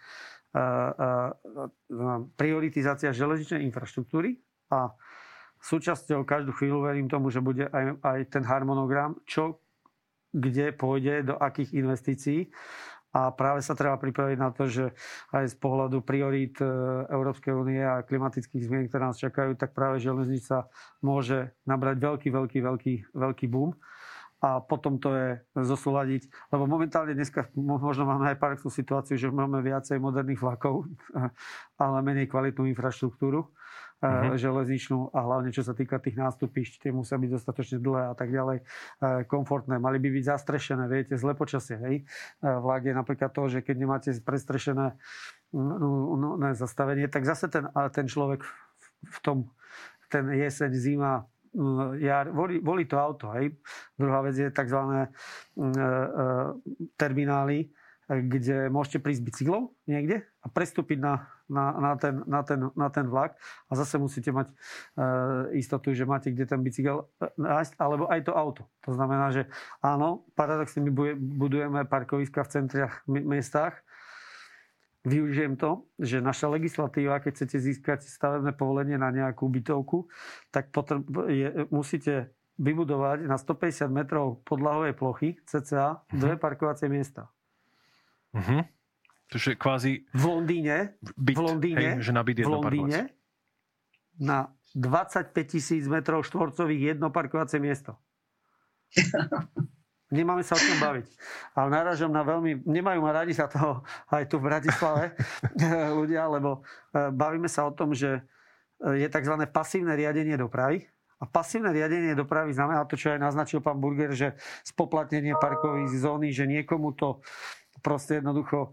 prioritizácia železničnej infraštruktúry a súčasťou každú chvíľu verím tomu, že bude aj ten harmonogram, čo kde pôjde, do akých investícií a práve sa treba pripraviť na to, že aj z pohľadu priorít Európskej únie a klimatických zmien, ktoré nás čakajú, tak práve železnica môže nabrať veľký boom. A potom to je zosúladiť, lebo momentálne dneska možno máme aj paradoxnú situáciu, že máme viacej moderných vlakov, ale menej kvalitnú infraštruktúru železničnú a hlavne čo sa týka tých nástupišť, tie musia byť dostatočne dlhé a tak ďalej, komfortné, mali by byť zastrešené, viete, zle počasie, hej. Vlak je napríklad to, že keď nemáte prestrešené zastavenie, tak zase ten človek v tom, ten jeseň, zima, volí to auto. Hej. Druhá vec je tzv. Terminály, kde môžete prísť bicyklom niekde a prestúpiť na ten vlak a zase musíte mať istotu, že máte kde ten bicykel nájsť, alebo aj to auto. To znamená, že áno, paradoxne my budujeme parkoviska v centriach mestách. Využijem to, že naša legislatíva, keď chcete získať stavebné povolenie na nejakú bytovku, tak musíte vybudovať na 150 metrov podlahovej plochy cca dve parkovacie miesta. Tože kvázi v Londýne, byt, na 25 000 m² jedno parkovacie miesto. Nemáme sa o tom baviť. Ale narážam na veľmi... Nemajú ma radi za to aj tu v Bratislave ľudia, lebo bavíme sa o tom, že je tzv. Pasívne riadenie dopravy. A pasívne riadenie dopravy znamená to, čo aj naznačil pán Burger, že spoplatnenie parkových zóny, že niekomu to proste jednoducho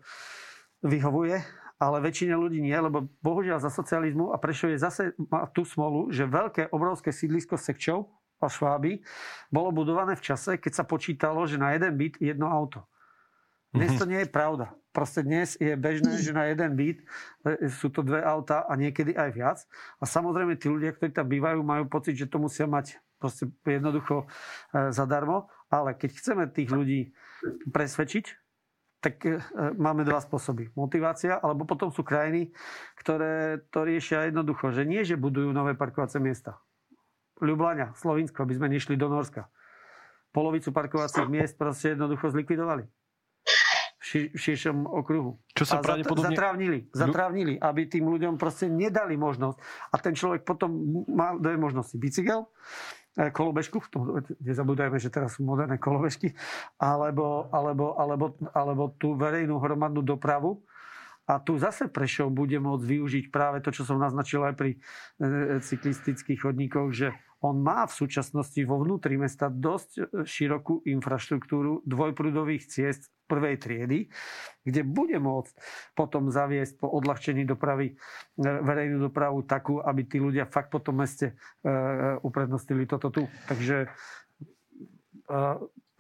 vyhovuje, ale väčšine ľudí nie, lebo bohužiaľ za socializmu a Prešov je zase má tú smolu, že veľké, obrovské sídlisko Sekčov a Šváby bolo budované v čase, keď sa počítalo, že na jeden byt jedno auto. Dnes to nie je pravda. Proste dnes je bežné, že na jeden byt sú to dve auta a niekedy aj viac. A samozrejme tí ľudia, ktorí tam bývajú, majú pocit, že to musia mať proste jednoducho zadarmo. Ale keď chceme tých ľudí presvedčiť, tak máme dva spôsoby. Motivácia, alebo potom sú krajiny, ktoré to riešia jednoducho. Že nie, že budujú nové parkovacie miesta. Ljubljana, Slovinsko, aby sme nešli do Norska. Polovicu parkovacích miest proste jednoducho zlikvidovali v širšom okruhu. Čo sa pravdepodobne... Zatrávnili, aby tým ľuďom proste nedali možnosť. A ten človek potom mal dve možnosti. Bicykel, kolobežku, nezabúdajme, že teraz sú moderné kolobežky, alebo tú verejnú hromadnú dopravu. A tu zase Prešov bude môcť využiť práve to, čo som naznačil aj pri cyklistických chodníkoch, že on má v súčasnosti vo vnútri mesta dosť širokú infraštruktúru dvojprúdových ciest prvej triedy, kde bude môcť potom zaviesť po odľahčení dopravy verejnú dopravu takú, aby tí ľudia fakt po tom meste uprednostili toto tu. Takže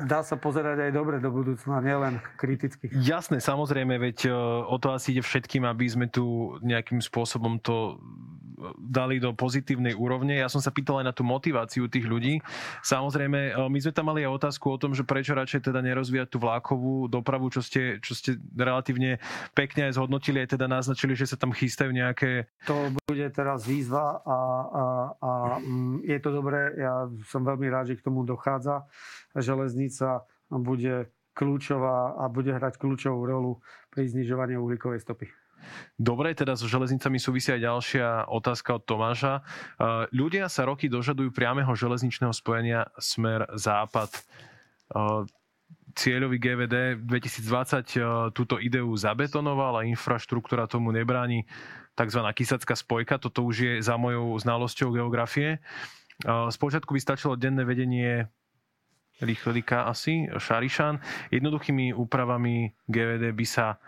dá sa pozerať aj dobre do budúcna, nielen kriticky. Jasné, samozrejme, veď o to asi ide všetkým, aby sme tu nejakým spôsobom to dali do pozitívnej úrovne. Ja som sa pýtal aj na tú motiváciu tých ľudí. Samozrejme, my sme tam mali aj otázku o tom, že prečo radšej teda nerozvíjať tú vlákovú dopravu, čo ste relatívne pekne aj zhodnotili, aj teda naznačili, že sa tam chystajú nejaké... To bude teraz výzva a je to dobré. Ja som veľmi rád, že k tomu dochádza. Železnica bude kľúčová a bude hrať kľúčovú rolu pri znižovaní uhlíkovej stopy. Dobre, teda so železnicami súvisia aj ďalšia otázka od Tomáša. Ľudia sa roky dožadujú priameho železničného spojenia smer-západ. Cieľový GVD 2020 túto ideu zabetonoval a infraštruktúra tomu nebráni. Takzvaná Kysacká spojka, toto už je za mojou znalosťou geografie. Spočiatku by stačilo denné vedenie rýchlika asi, Šárišan. Jednoduchými úpravami GVD by sa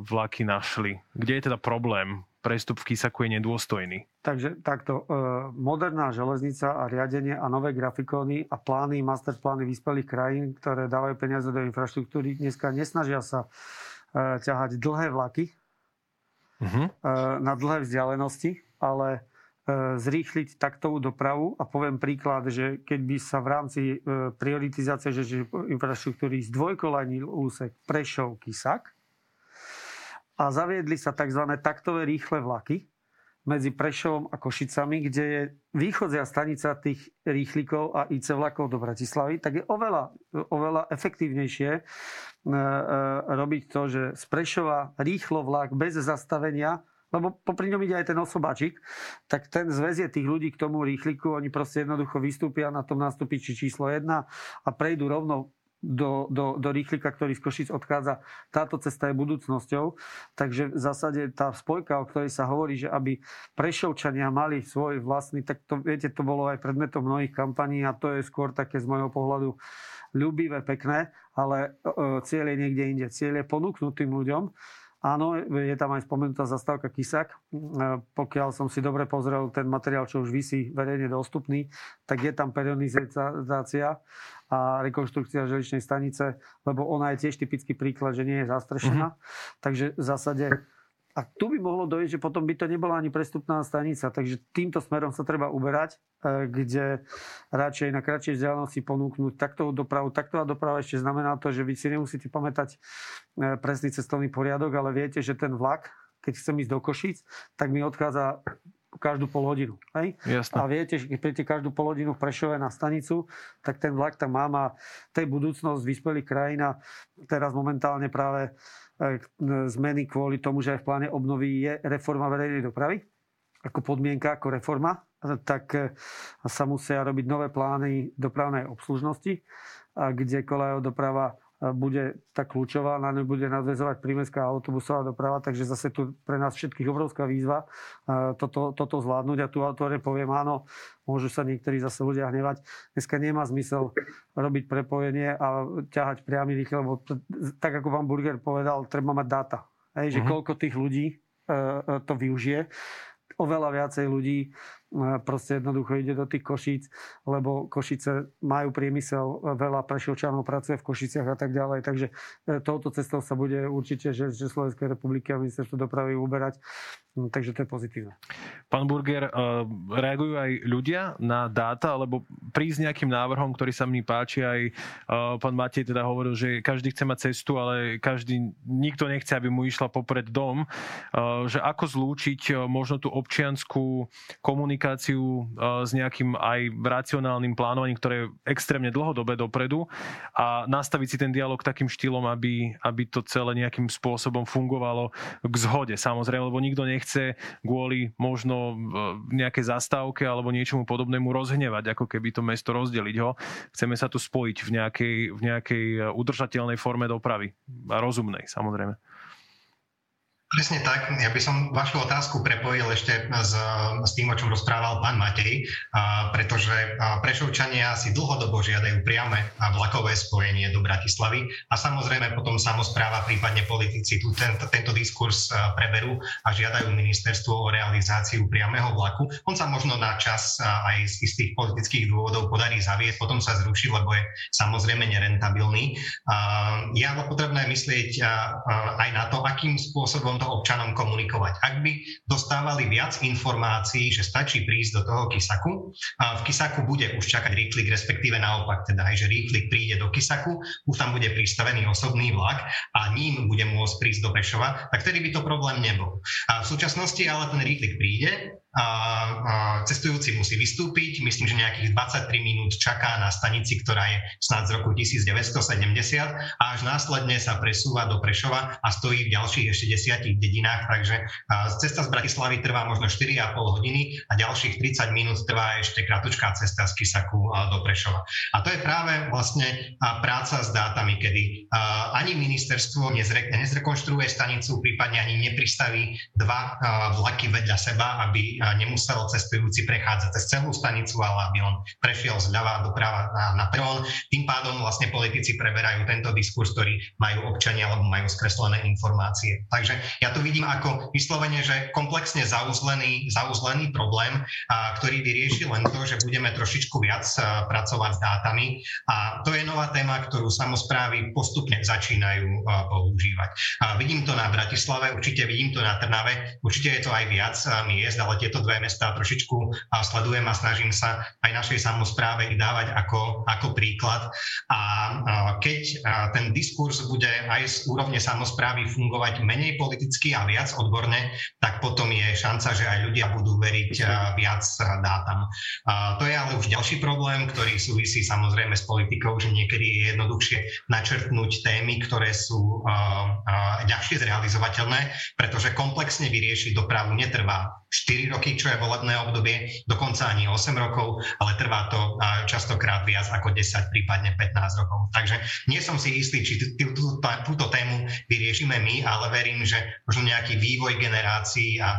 vlaky našli. Kde je teda problém? Prestup v Kysaku je nedôstojný. Takže takto, moderná železnica a riadenie a nové grafikóny a plány, masterplány vyspelých krajín, ktoré dávajú peniaze do infraštruktúry, dneska nesnažia sa ťahať dlhé vlaky na dlhé vzdialenosti, ale zrýchliť taktovú dopravu. A poviem príklad, že keď by sa v rámci prioritizácie infraštruktúry zdvojkolenil úsek Prešov Kysak, a zaviedli sa tzv. Taktové rýchle vlaky medzi Prešovom a Košicami, kde je východzia stanica tých rýchlikov a IC vlakov do Bratislavy, tak je oveľa efektívnejšie robiť to, že z Prešova rýchlo vlak bez zastavenia, lebo popri ňom ide aj ten osobáčik, tak ten zväzie tých ľudí k tomu rýchliku, oni proste jednoducho vystúpia na tom nástupiči číslo 1 a prejdú rovno do rýchlika, ktorý z Košic odchádza. Táto cesta je budúcnosťou. Takže v zásade tá spojka, o ktorej sa hovorí, že aby Prešovčania mali svoj vlastný, tak to, viete, to bolo aj predmetom mnohých kampaní a to je skôr také z môjho pohľadu ľúbivé, pekné, ale cieľ je niekde inde. Cieľ je ponúknutým ľuďom. Áno, je tam aj spomenutá zastávka Kysak. Pokiaľ som si dobre pozrel ten materiál, čo už visí verejne dostupný, tak je tam periodizácia a rekonštrukcia železničnej stanice, lebo ona je tiež typický príklad, že nie je zastrešená. Takže v zásade... A tu by mohlo dojsť, že potom by to nebola ani prestupná stanica. Takže týmto smerom sa treba uberať, kde radšej na kratšej vzdialenosti ponúknuť taktovú dopravu. Taktová doprava ešte znamená to, že vy si nemusíte pamätať presný cestovný poriadok, ale viete, že ten vlak, keď chcem ísť do Košíc, tak mi odchádza každú pol hodinu. Hej? A viete, že keď príjete každú pol hodinu v Prešove na stanicu, tak ten vlak tam mám a tej budúcnosť vyspelých krajín a teraz momentálne práve zmeny kvôli tomu, že aj v pláne obnovy je reforma verejnej dopravy ako podmienka, ako reforma, tak sa musia robiť nové plány dopravnej obslužnosti, kde kolejová doprava bude tá kľúčová, na ňu bude nadväzovať prímestská autobusová doprava, takže zase tu pre nás všetkých obrovská výzva toto zvládnuť. A tu autorne poviem, áno, môžu sa niektorí zase ľudia hnevať. Dneska nemá zmysel robiť prepojenie a ťahať priamy rýchle, lebo tak ako pán Burger povedal, treba mať dáta. Hej, že koľko tých ľudí to využije. Oveľa viacej ľudí proste jednoducho ide do tých Košíc, lebo Košice majú priemysel, veľa Prešovčanov pracuje v Košiciach a tak ďalej. Takže touto cestou sa bude určite že Slovenskej republiky a ministerstvo dopravy uberať. Takže to je pozitívne. Pán Burger, reagujú aj ľudia na dáta, alebo prísť nejakým návrhom, ktorý sa mi páči. Aj pán Matej teda hovoril, že každý chce mať cestu, ale nikto nechce, aby mu išla popred dom. Že ako zlúčiť možno tú občiansku komunikáciu komunikáciu s nejakým aj racionálnym plánovaním, ktoré je extrémne dlhodobé dopredu a nastaviť si ten dialog takým štýlom, aby to celé nejakým spôsobom fungovalo k zhode. Samozrejme, lebo nikto nechce kvôli možno nejakej zastávke alebo niečomu podobnému rozhnevať, ako keby to mesto rozdeliť ho. Chceme sa tu spojiť v nejakej udržateľnej forme dopravy a rozumnej, samozrejme. Presne tak. Ja by som vašu otázku prepojil ešte s tým, o čom rozprával pán Matej, pretože Prešovčania si dlhodobo žiadajú priame vlakové spojenie do Bratislavy a samozrejme potom samospráva, prípadne politici tento diskurs preberú a žiadajú ministerstvo o realizáciu priameho vlaku. On sa možno na čas aj z istých politických dôvodov podarí zaviesť, potom sa zruší, lebo je samozrejme nerentabilný. Je ale potrebné myslieť aj na to, akým spôsobom to občanom komunikovať. Ak by dostávali viac informácií, že stačí prísť do toho Kysaku, v Kysaku bude už čakať rýchlik, respektíve naopak, teda aj, že rýchlik príde do Kysaku, už tam bude pristavený osobný vlak a ním bude môcť prísť do Prešova, tak tedy by to problém nebol. A v súčasnosti ale ten rýchlik príde, cestujúci musí vystúpiť, myslím, že nejakých 23 minút čaká na stanici, ktorá je snad z roku 1970 a až následne sa presúva do Prešova a stojí v ďalších ešte 10 dedinách, takže cesta z Bratislavy trvá možno 4,5 hodiny a ďalších 30 minút trvá ešte kratučká cesta z Kysaku do Prešova. A to je práve vlastne práca s dátami, kedy ani ministerstvo nezrekonštruuje stanicu, prípadne ani nepristaví dva vlaky vedľa seba, aby nemusel cestujúci prechádzať cez celú stanicu, ale aby on prešiel zľava doprava na perón. Tým pádom vlastne politici preberajú tento diskurs, ktorý majú občania alebo majú skreslené informácie. Takže ja to vidím ako vyslovene, že komplexne zauzlený problém, ktorý vyrieši len to, že budeme trošičku viac pracovať s dátami. A to je nová téma, ktorú samosprávy postupne začínajú používať. Vidím to na Bratislave, určite vidím to na Trnave, určite je to aj viac miest, ale tieto dve mestá trošičku sledujem a snažím sa aj našej samospráve dávať ako príklad. A keď ten diskurs bude aj z úrovne samosprávy fungovať menej politicky a viac odborne, tak potom je šanca, že aj ľudia budú veriť viac dátam. To je ale už ďalší problém, ktorý súvisí samozrejme s politikou, že niekedy je jednoduchšie načrtnúť témy, ktoré sú ľahšie zrealizovateľné, pretože komplexne vyriešiť dopravu netrvá 4 roky, čo je volebné obdobie, dokonca ani 8 rokov, ale trvá to častokrát viac ako 10, prípadne 15 rokov. Takže nie som si istý, či túto tému vyriešime my, ale verím, že možno nejaký vývoj generácií a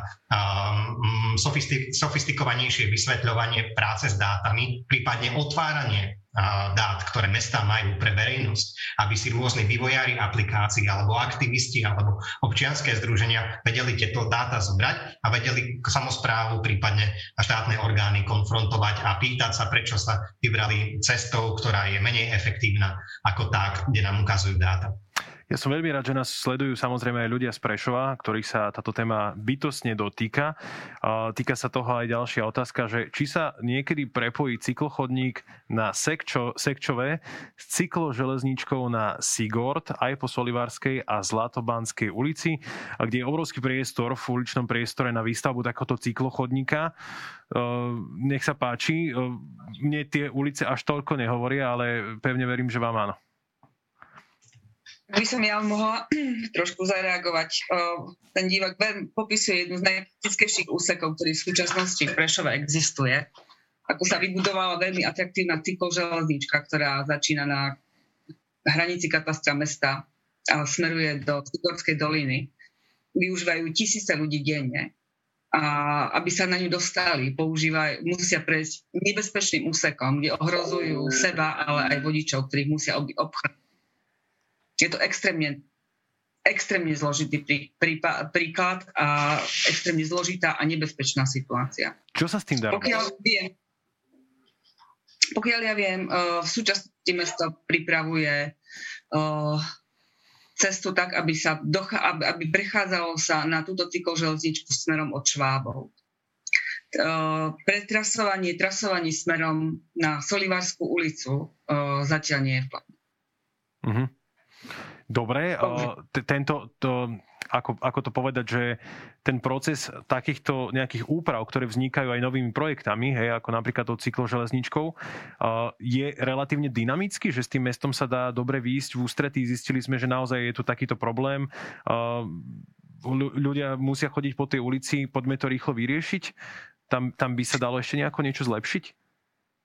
sofistikovanejšie vysvetľovanie práce s dátami, prípadne otváranie dát, ktoré mestá majú pre verejnosť, aby si rôzni vývojári aplikácií alebo aktivisti alebo občianske združenia vedeli tieto dáta zobrať a vedeli samosprávu, prípadne štátne orgány konfrontovať a pýtať sa, prečo sa vybrali cestou, ktorá je menej efektívna ako tá, kde nám ukazujú dáta. Ja som veľmi rád, že nás sledujú samozrejme aj ľudia z Prešova, ktorých sa táto téma bytostne dotýka. Týka sa toho aj ďalšia otázka, že či sa niekedy prepojí cyklochodník na Sekčove s cykloželezničkou na Sigord aj po Solivárskej a Zlatobanskej ulici, kde je obrovský priestor v uličnom priestore na výstavbu takéhoto cyklochodníka. Nech sa páči, mne tie ulice až toľko nehovoria, ale pevne verím, že vám áno. By som ja mohla trošku zareagovať. Ten divák popisuje jednu z najkritickejších úsekov, ktorý v súčasnosti v Prešove existuje. Ako sa vybudovala veľmi atraktívna cykloželeznička, ktorá začína na hranici katastra mesta a smeruje do Sigorskej doliny. Využívajú tisíce ľudí denne. A aby sa na ňu dostali, musia prejsť nebezpečným úsekom, kde ohrozujú seba, ale aj vodičov, ktorých musia obchádzať. Je to extrémne zložitý príklad a extrémne zložitá a nebezpečná situácia. Čo sa s tým dá? Pokiaľ ja viem, v súčasnosti mesto pripravuje cestu tak, aby prechádzalo sa na túto cykloželezničku smerom od Švábov. Trasovanie smerom na Solivárskú ulicu zatiaľ nie je v pláne. Mhm. Dobre, tento ako to povedať, že ten proces takýchto nejakých úprav, ktoré vznikajú aj novými projektami, hej, ako napríklad tou cykloželezničkou, je relatívne dynamický, že s tým mestom sa dá dobre výjsť v ústretí. Zistili sme, že naozaj je tu takýto problém. Ľudia musia chodiť po tej ulici, poďme to rýchlo vyriešiť. Tam by sa dalo ešte niečo zlepšiť?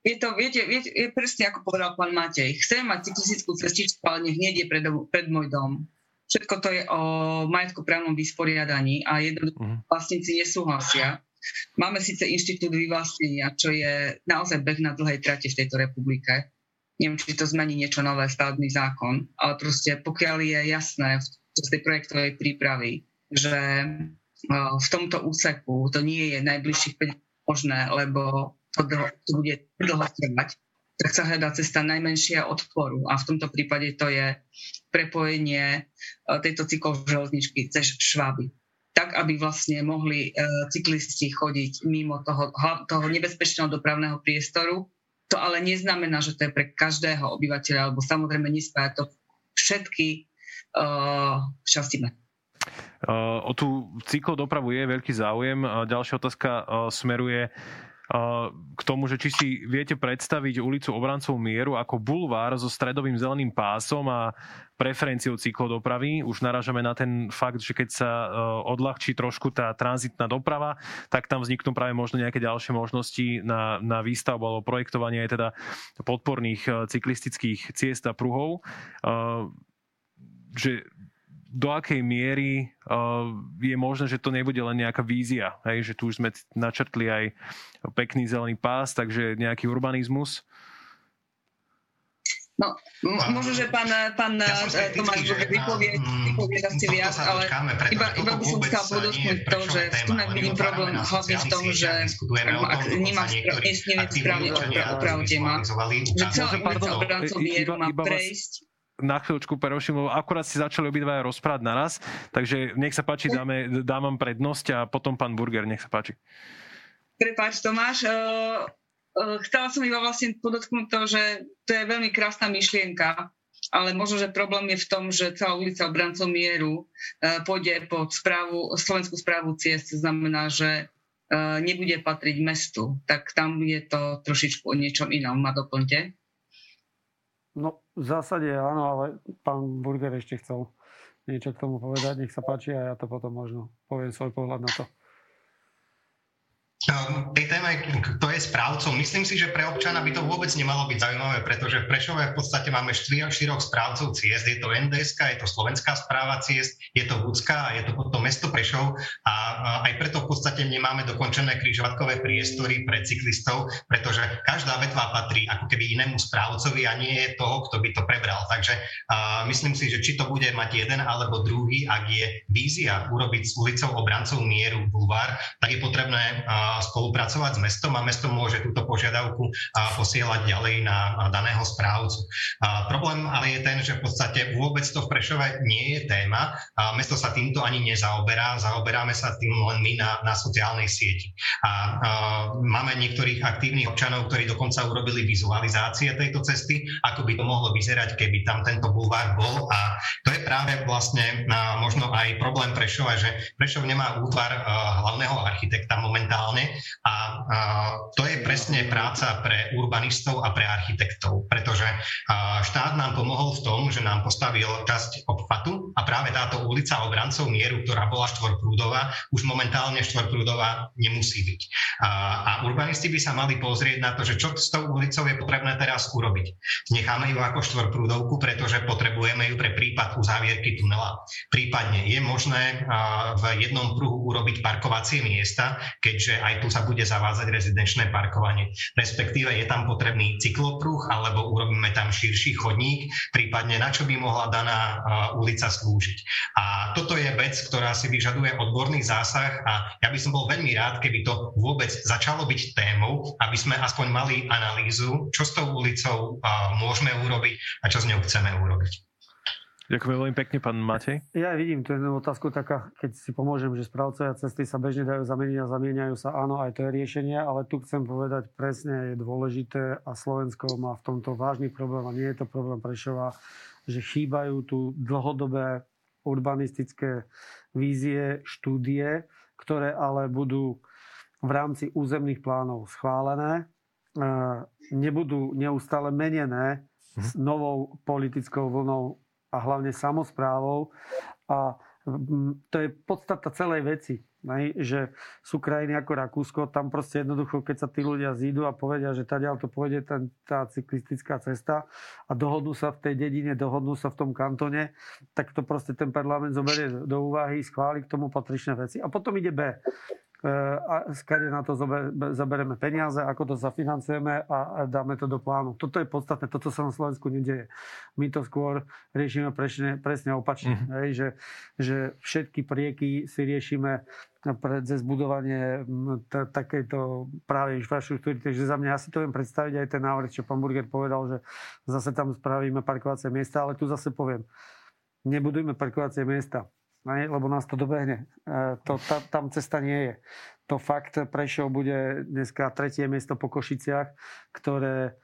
Je to, viete, je presne ako povedal pán Matej. Chcem mať cyklistickú cestičku, ale nech nejde pred môj dom. Všetko to je o majetkoprávnom vysporiadaní a jednoducho vlastníci nesúhlasia. Máme síce inštitút vyvlastnenia, čo je naozaj beh na dlhej trate v tejto republike. Neviem, či to zmení niečo nové, stavebný zákon, ale proste pokiaľ je jasné z tej projektovej prípravy, že v tomto úseku to nie je najbližších 5 možné, lebo to bude dlho trvať, tak sa hľadá cesta najmenšia odporu. A v tomto prípade to je prepojenie tejto cykloželezničky cez Šváby. Tak, aby vlastne mohli cyklisti chodiť mimo toho nebezpečného dopravného priestoru. To ale neznamená, že to je pre každého obyvateľa, alebo samozrejme nespája to všetky časti mesta. O tú cyklodopravu je veľký záujem. Ďalšia otázka smeruje k tomu, že či si viete predstaviť ulicu Obrancov mieru ako bulvár so stredovým zeleným pásom a preferenciou cyklodopravy. Už naražame na ten fakt, že keď sa odľahčí trošku tá tranzitná doprava, tak tam vzniknú práve možno nejaké ďalšie možnosti na výstavbu alebo projektovanie aj teda podporných cyklistických ciest a pruhov. Že do akej miery je možné, že to nebude len nejaká vízia, hej? Že tu už sme načrtli aj pekný zelený pás, takže nejaký urbanizmus. No, možno, že pán Tomáš Burger vypovie asi viac, ale iba by som chcela podotknúť to, že tu vidím problém hlavne v tom, že ak nemáš správne opravdema, že celá ulica Obrancov mieru má prejsť. Na chvíľočku preruším, lebo akurát si začali obidvaja rozprávať naraz, takže nech sa páči, dávam prednosť a potom pán Burger, nech sa páči. Prepáč Tomáš, chcela som iba vlastne podotknúť to, že to je veľmi krásna myšlienka, ale možno, že problém je v tom, že celá ulica Obrancov mieru pôjde pod Slovenskú správu ciest, to znamená, že nebude patriť mestu, tak tam je to trošičku o niečom inom, ma doplňte. No, v zásade áno, ale pán Burger ešte chcel niečo k tomu povedať. Nech sa páči a ja to potom možno poviem svoj pohľad na to. Tej téme, kto je správcom, myslím si, že pre občana by to vôbec nemalo byť zaujímavé, pretože v Prešove v podstate máme štyroch správcov ciest. Je to NDS, je to Slovenská správa ciest, je to Vúcka a je to potom mesto Prešov a aj preto v podstate nemáme dokončené križovatkové priestory pre cyklistov, pretože každá vetva patrí ako keby inému správcovi a nie je toho, kto by to prebral. Takže myslím si, že či to bude mať jeden alebo druhý, ak je vízia urobiť s ulicou Obrancov mieru bulvár, tak je potrebné spolupracovať s mestom a mesto môže túto požiadavku posielať ďalej na daného správcu. Problém ale je ten, že v podstate vôbec to v Prešove nie je téma. Mesto sa týmto ani nezaoberá. Zaoberáme sa tým len my na sociálnej sieti. Máme niektorých aktívnych občanov, ktorí dokonca urobili vizualizácie tejto cesty, ako by to mohlo vyzerať, keby tam tento bulvár bol. A to je práve vlastne možno aj problém Prešova, že Prešov nemá útvar hlavného architekta momentálne, a to je presne práca pre urbanistov a pre architektov, pretože štát nám pomohol v tom, že nám postavil časť obchvatu a práve táto ulica Obrancov mieru, ktorá bola štvorprúdová, už momentálne štvorprúdová nemusí byť. A urbanisti by sa mali pozrieť na to, že čo s tou ulicou je potrebné teraz urobiť. Necháme ju ako štvorprúdovku, pretože potrebujeme ju pre prípad uzávierky tunela. Prípadne je možné v jednom pruhu urobiť parkovacie miesta, keďže aj tu sa bude zavádzať rezidenčné parkovanie. Respektíve je tam potrebný cyklopruh, alebo urobíme tam širší chodník, prípadne na čo by mohla daná ulica slúžiť. A toto je vec, ktorá si vyžaduje odborný zásah a ja by som bol veľmi rád, keby to vôbec začalo byť témou, aby sme aspoň mali analýzu, čo s tou ulicou môžeme urobiť a čo s ňou chceme urobiť. Ďakujem veľmi pekne, pán Matej. Ja vidím tú jednu otázku taká, keď si pomôžem, že správcovia cesty sa bežne dajú zameniť a zamieňajú sa. Áno, aj to je riešenie, ale tu chcem povedať presne, je dôležité a Slovensko má v tomto vážny problém a nie je to problém Prešova, že chýbajú tu dlhodobé urbanistické vízie, štúdie, ktoré ale budú v rámci územných plánov schválené, nebudú neustále menené s novou politickou vlnou a hlavne samosprávou. A to je podstata celej veci, že sú krajiny ako Rakúsko, tam proste jednoducho, keď sa tí ľudia zídu a povedia, že tadiaľ to pôjde tá cyklistická cesta a dohodnú sa v tej dedine, dohodnú sa v tom kantone, tak to proste ten parlament zoberie do úvahy, schváli k tomu patričné veci. A potom ide B. A skade na to zabereme peniaze, ako to zafinancujeme a dáme to do plánu. Toto je podstatné, toto sa na Slovensku nedieje. My to skôr riešime presne opačne. Mm-hmm. Hej, že všetky prieky si riešime cez budovanie takejto práve infraštruktúry. Takže za mňa asi to viem predstaviť aj ten návrh, čo pán Burger povedal, že zase tam spravíme parkovacie miesta, ale tu zase poviem, nebudujme parkovacie miesta. Lebo nás to dobehne. Tam cesta nie je. To fakt Prešov bude dneska tretie miesto po Košiciach, ktoré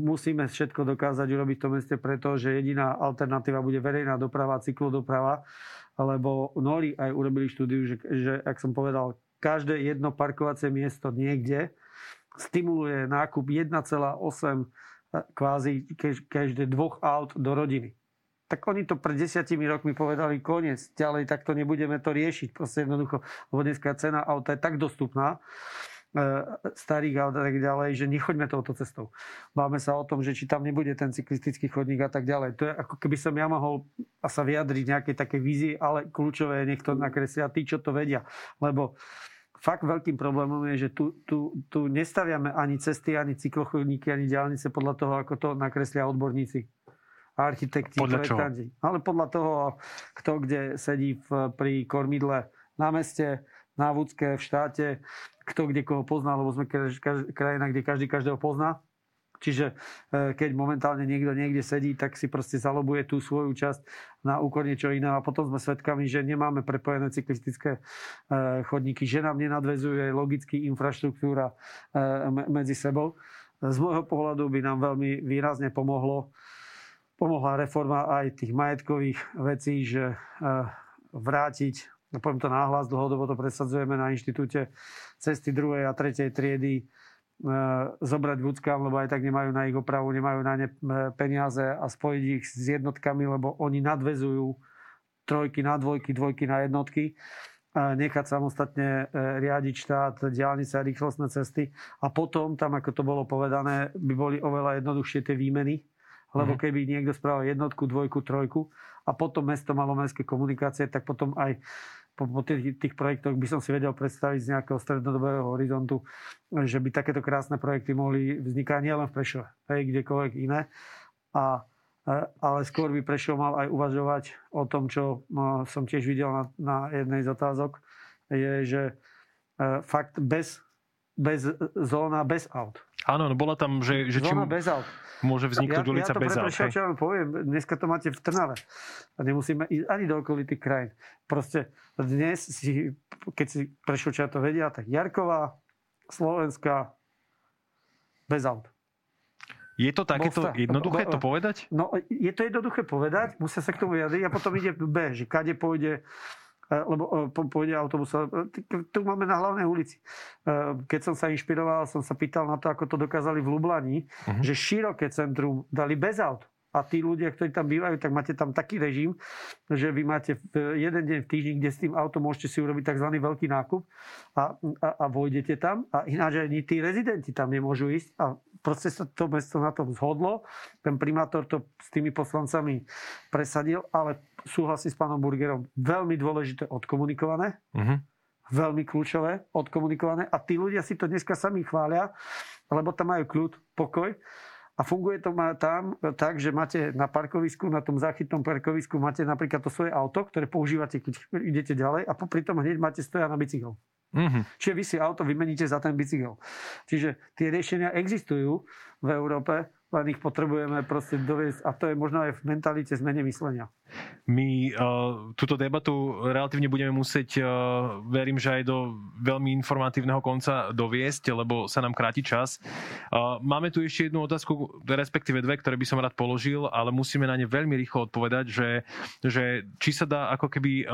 musíme všetko dokázať urobiť v tom meste, pretože jediná alternatíva bude verejná doprava, cyklodoprava, lebo Nóri aj urobili štúdiu, že ak som povedal, každé jedno parkovacie miesto niekde stimuluje nákup 1,8 kvázi každé dvoch aut do rodiny. Tak oni to pred 10 rokmi povedali koniec, ďalej takto nebudeme to riešiť. Proste jednoducho, lebo dneska cena auta je tak dostupná, starých aut a tak ďalej, že nechoďme touto cestou. Báme sa o tom, že či tam nebude ten cyklistický chodník a tak ďalej. To je ako keby som ja mohol sa vyjadriť nejakej takej vízie, ale kľúčové je, nech to nakreslia tí, čo to vedia. Lebo fakt veľkým problémom je, že tu nestaviame ani cesty, ani cyklochodníky, ani diaľnice podľa toho, ako to nakreslia odborníci. Architekti, projektanti. Ale podľa toho, kto kde sedí pri kormidle na meste, na vúcke, v štáte, kto kde koho pozná, lebo sme krajina, kde každý každého pozná. Čiže keď momentálne niekto niekde sedí, tak si proste zalobuje tú svoju časť na úkor niečo iného. A potom sme svedkami, že nemáme prepojené cyklistické chodníky, že nám nenadväzuje logicky infraštruktúra medzi sebou. Z môjho pohľadu by nám veľmi výrazne pomohla reforma aj tých majetkových vecí, že vrátiť, poviem to náhlas, dlhodobo to presadzujeme na inštitúte, cesty 2. a 3. triedy zobrať vúckam, lebo aj tak nemajú na ich opravu, nemajú na ne peniaze a spojiť ich s jednotkami, lebo oni nadvezujú trojky na dvojky, dvojky na jednotky. Nechať samostatne riadiť štát, diaľnice a rýchlostné cesty. A potom, tam ako to bolo povedané, by boli oveľa jednoduchšie tie výmeny, lebo keby niekto spravil jednotku, dvojku, trojku a potom mesto malo mestské komunikácie, tak potom aj po tých projektoch by som si vedel predstaviť z nejakého strednodobého horizontu, že by takéto krásne projekty mohli vznikať nielen v Prešove, aj kdekoľvek iné. Ale skôr by Prešov mal aj uvažovať o tom, čo som tiež videl na jednej z otázok, je, že fakt bez zóna, bez aut. Áno, no bola tam, že zóna bez aut. Môže vzniknúť ulica bez aut. Ja to preprešujem, čo vám poviem. Dneska to máte v Trnave. A nemusíme ísť ani do okolitých krajín. Proste dnes, keď si Prešovčania to vedia, tak Jarková, Slovenská, bez aut. Je to takéto jednoduché to povedať? No, je to jednoduché povedať, musia sa k tomu vyjadriť a potom ide B, že kade pôjde, lebo pôjde autobus. Tu máme na hlavnej ulici. Keď som sa inšpiroval, som sa pýtal na to, ako to dokázali v Lublani, že široké centrum dali bez aut. A tí ľudia, ktorí tam bývajú, tak máte tam taký režim, že vy máte jeden deň v týždni, kde s tým autom môžete si urobiť tzv. Veľký nákup a vojdete tam. A ináč ani tí rezidenti tam nemôžu ísť. A proste sa to mesto na tom zhodlo. Ten primátor to s tými poslancami presadil, ale súhlasím s pánom Burgerom. Veľmi dôležité odkomunikované. Veľmi kľúčové, odkomunikované. A tí ľudia si to dneska sami chvália, lebo tam majú kľud, pokoj. A funguje to tam tak, že máte na parkovisku, na tom záchytnom parkovisku máte napríklad to svoje auto, ktoré používate, keď idete ďalej a popri tom hneď máte stoja na bicykel. Čiže vy si auto vymeníte za ten bicykel. Čiže tie riešenia existujú v Európe, len ich potrebujeme proste doviesť a to je možno aj v mentalite zmene myslenia. My túto debatu relatívne budeme musieť, verím, že aj do veľmi informatívneho konca doviesť, lebo sa nám kráti čas. Máme tu ešte jednu otázku, respektíve dve, ktoré by som rád položil, ale musíme na ne veľmi rýchlo odpovedať, že či sa dá ako keby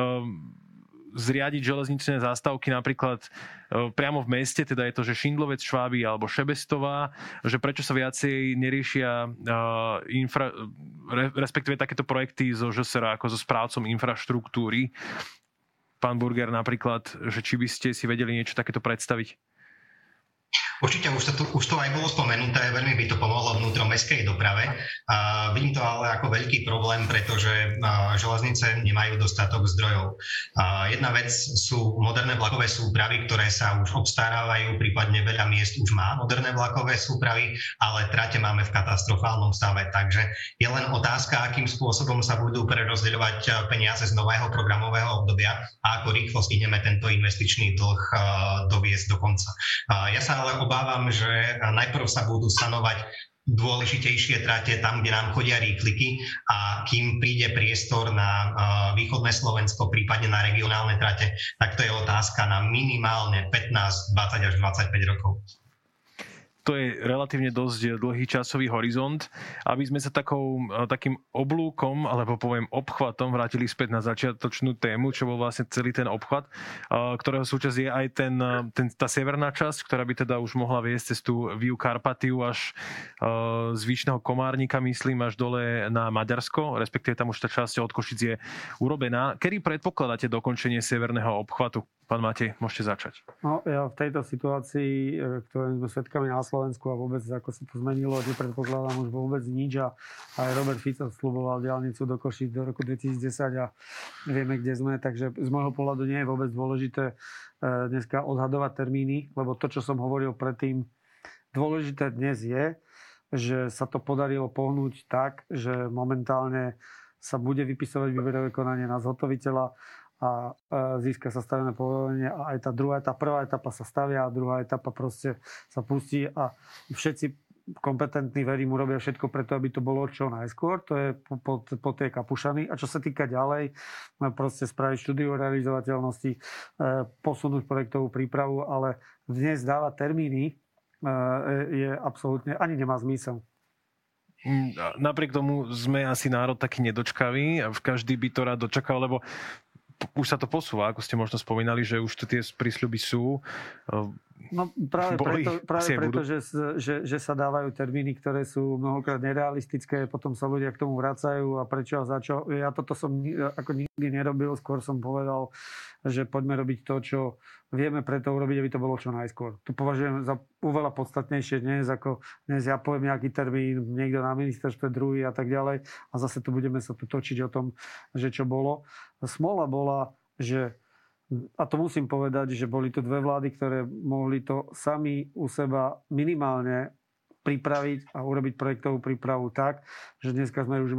zriadiť železničné zástavky napríklad priamo v meste, teda je to, že Šindlovec, Šváby alebo Šebestová, že prečo sa viacej neriešia respektíve takéto projekty zo ŽSR ako so správcom infraštruktúry. Pán Burger napríklad, že či by ste si vedeli niečo takéto predstaviť? Určite, už to aj bolo spomenuté, veľmi by to pomohlo vnútromestskej doprave. Vidím to ale ako veľký problém, pretože železnice nemajú dostatok zdrojov. Jedna vec sú moderné vlakové súpravy, ktoré sa už obstarávajú, prípadne veľa miest už má moderné vlakové súpravy, ale trate máme v katastrofálnom stave. Takže je len otázka, akým spôsobom sa budú prerozdeľovať peniaze z nového programového obdobia a ako rýchlo stihneme tento investičný dlh doviesť do konca. Ja sa ale obávam, že najprv sa budú sanovať dôležitejšie trate tam, kde nám chodia rýchliky a kým príde priestor na východné Slovensko, prípadne na regionálne trate, tak to je otázka na minimálne 15, 20 až 25 rokov. To je relatívne dosť dlhý časový horizont, aby sme sa takým oblúkom, alebo poviem obchvatom, vrátili späť na začiatočnú tému, čo bol vlastne celý ten obchvat, ktorého súčasť je aj tá severná časť, ktorá by teda už mohla viesť cez tú Viu Carpatiu až z Výšneho Komárnika, myslím, až dole na Maďarsko, respektíve tam už tá časť od Košic je urobená. Kedy predpokladáte dokončenie severného obchvatu? Pán Matej, môžete začať. No, ja v tejto situácii, ktorým sme svedkami na Slovensku a vôbec ako sa to zmenilo, nepredpokladám už vôbec nič a aj Robert Fico sľuboval diaľnicu do Košíc do roku 2010 a vieme, kde sme, takže z môjho pohľadu nie je vôbec dôležité dneska odhadovať termíny, lebo to, čo som hovoril predtým, dôležité dnes je, že sa to podarilo pohnúť tak, že momentálne sa bude vypisovať výberové konanie na zhotoviteľa a získa sa stavebné povolenie a aj tá druhá, tá prvá etapa sa stavia a druhá etapa proste sa pustí a všetci kompetentní, verím, urobia všetko preto, aby to bolo čo najskôr, to je po tie Kapušany. A čo sa týka ďalej, proste spraviť štúdiu realizovateľnosti, posunúť projektovú prípravu, ale dnes dávať termíny je absolútne, ani nemá zmysel. Napriek tomu sme asi národ taký nedočkavý a každý by to rád dočakal, lebo už sa to posúva, ako ste možno spomínali, že už tu tie prísľuby sú. No práve preto že sa dávajú termíny, ktoré sú mnohokrát nerealistické, potom sa ľudia k tomu vracajú a prečo a za čo. Ja toto som ako nikdy nerobil, skôr som povedal, že poďme robiť to, čo vieme preto urobiť, aby to bolo čo najskôr. To považujem za oveľa podstatnejšie dnes, ako dnes ja poviem nejaký termín, niekto na ministerstve, druhý a tak ďalej a zase tu budeme sa tu točiť o tom, že čo bolo. Smola bola, že a to musím povedať, že boli tu dve vlády, ktoré mohli to sami u seba minimálne pripraviť a urobiť projektovú prípravu tak, že dneska sme už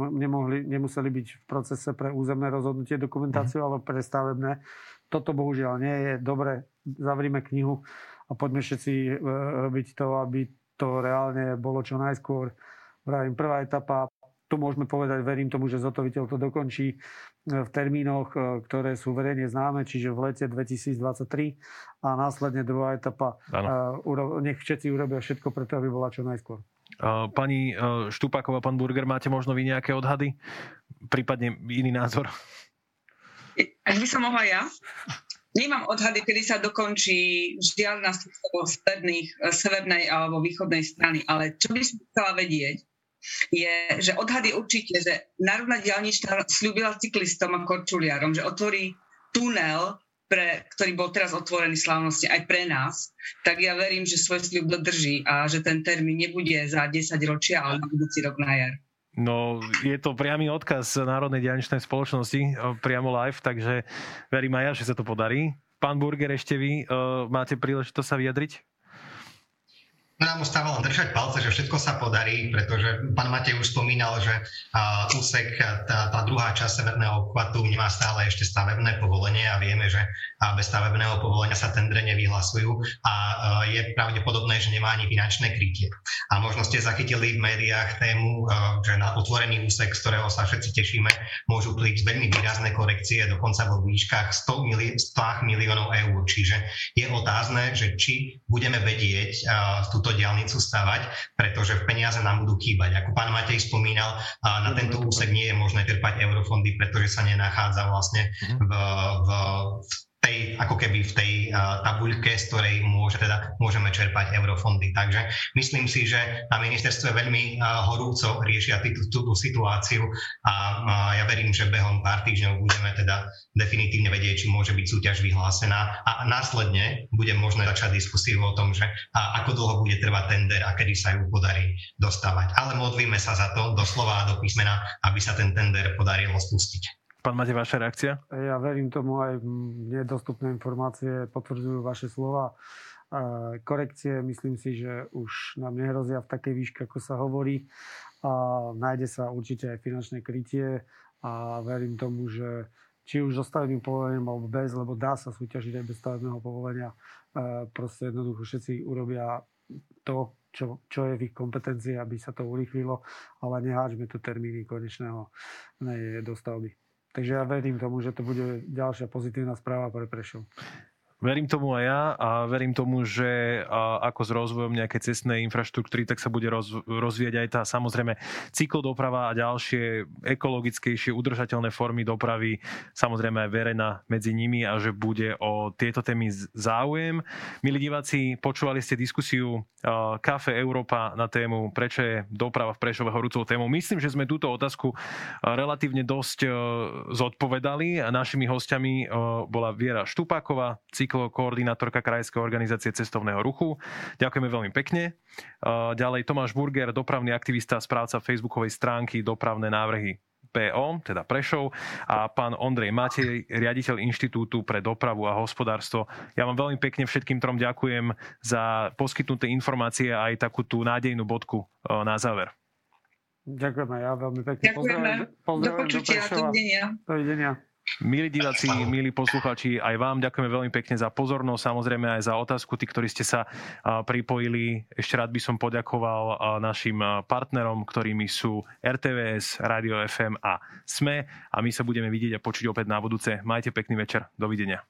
nemuseli byť v procese pre územné rozhodnutie, dokumentáciu alebo pre stavebné. Toto bohužiaľ nie je. Dobre, zavrime knihu a poďme všetci robiť to, aby to reálne bolo čo najskôr. Vravím, prvá etapa. Tu môžeme povedať, verím tomu, že zhotoviteľ to dokončí v termínoch, ktoré sú verejne známe, čiže v lete 2023 a následne druhá etapa. Nech všetci urobia všetko preto, aby bola čo najskôr. Pani Štupáková, pán Burger, máte možno vy nejaké odhady? Prípadne iný názor? Ak by som mohla ja? Nemám odhady, kedy sa dokončí žiaľ nástupstvo severnej alebo východnej strany, ale čo by som chcela vedieť, je, že odhad je určite, že Národná diaľničná sľúbila cyklistom a korčuliarom, že otvorí tunel, ktorý bol teraz otvorený slávnostne aj pre nás, tak ja verím, že svoj sľub dodrží a že ten termín nebude za 10 ročia, ale na budúci rok na jar. No, je to priamy odkaz Národnej diaľničnej spoločnosti, priamo live, takže verím aj ja, že sa to podarí. Pán Burger, ešte vy máte príležitosť sa vyjadriť? Nám ostáva len držať palce, že všetko sa podarí, pretože pán Matej už spomínal, že úsek, tá druhá časť severného obchvatu nemá stále ešte stavebné povolenie a vieme, že bez stavebného povolenia sa tendre nevyhlasujú a je pravdepodobné, že nemá ani finančné krytie. A možno ste zachytili v médiách tému, že na otvorený úsek, z ktorého sa všetci tešíme, môžu prísť veľmi výrazné korekcie, dokonca vo výškach 100 miliónov eur. Čiže je otázne, že či budeme vedieť túto diaľnicu stavať, pretože peniaze nám budú chýbať. Ako pán Matej spomínal, na tento úsek nie je možné čerpať eurofondy, pretože sa nenachádza vlastne v tej tabuľke, z ktorej môžeme čerpať eurofondy. Takže myslím si, že na ministerstve veľmi horúco riešia túto situáciu a ja verím, že behom pár týždňov budeme teda definitívne vedieť, či môže byť súťaž vyhlásená a následne bude možné začať diskusiu o tom, že ako dlho bude trvať tender a kedy sa ju podarí dostavať. Ale modlíme sa za to doslova a do písmena, aby sa ten tender podarilo spustiť. Pán Matej, vaša reakcia? Ja verím tomu, aj nedostupné informácie potvrdzujú vaše slova. Korekcie, myslím si, že už nám nehrozia v takej výške, ako sa hovorí. A nájde sa určite aj finančné krytie a verím tomu, že či už so stavebným povolením alebo bez, lebo dá sa súťažiť aj bez stavebného povolenia. Proste jednoducho všetci urobia to, čo je v ich kompetencii, aby sa to urýchlilo, ale neháčme tu termíny konečného dostavby. Takže ja verím tomu, že to bude ďalšia pozitívna správa pre Prešov. Verím tomu aj ja a verím tomu, že ako s rozvojom nejakej cestnej infraštruktúry, tak sa bude rozvíjať aj tá samozrejme cyklodoprava a ďalšie ekologickejšie, udržateľné formy dopravy, samozrejme aj verejná medzi nimi a že bude o tieto témy záujem. Milí diváci, počúvali ste diskusiu Café Európa na tému, prečo je doprava v Prešove horúcou tému. Myslím, že sme túto otázku relatívne dosť zodpovedali. Našimi hostiami bola Viera Štupáková, koordinátorka Krajskej organizácie cestovného ruchu. Ďakujeme veľmi pekne. Ďalej Tomáš Burger, dopravný aktivista, správca facebookovej stránky Dopravné návrhy PO, teda Prešov, a pán Ondrej Matej, riaditeľ Inštitútu pre dopravu a hospodárstvo. Ja vám veľmi pekne všetkým trom ďakujem za poskytnuté informácie a aj takú tú nádejnú bodku na záver. Ďakujeme, ja veľmi pekne. Ďakujeme. Pozdravujem do Prešova. Dovidenia. Milí diváci, milí poslucháči, aj vám ďakujeme veľmi pekne za pozornosť, samozrejme aj za otázku, tí, ktorí ste sa pripojili. Ešte rád by som poďakoval našim partnerom, ktorými sú RTVS, Rádio FM a SME. A my sa budeme vidieť a počuť opäť na budúce. Majte pekný večer. Dovidenia.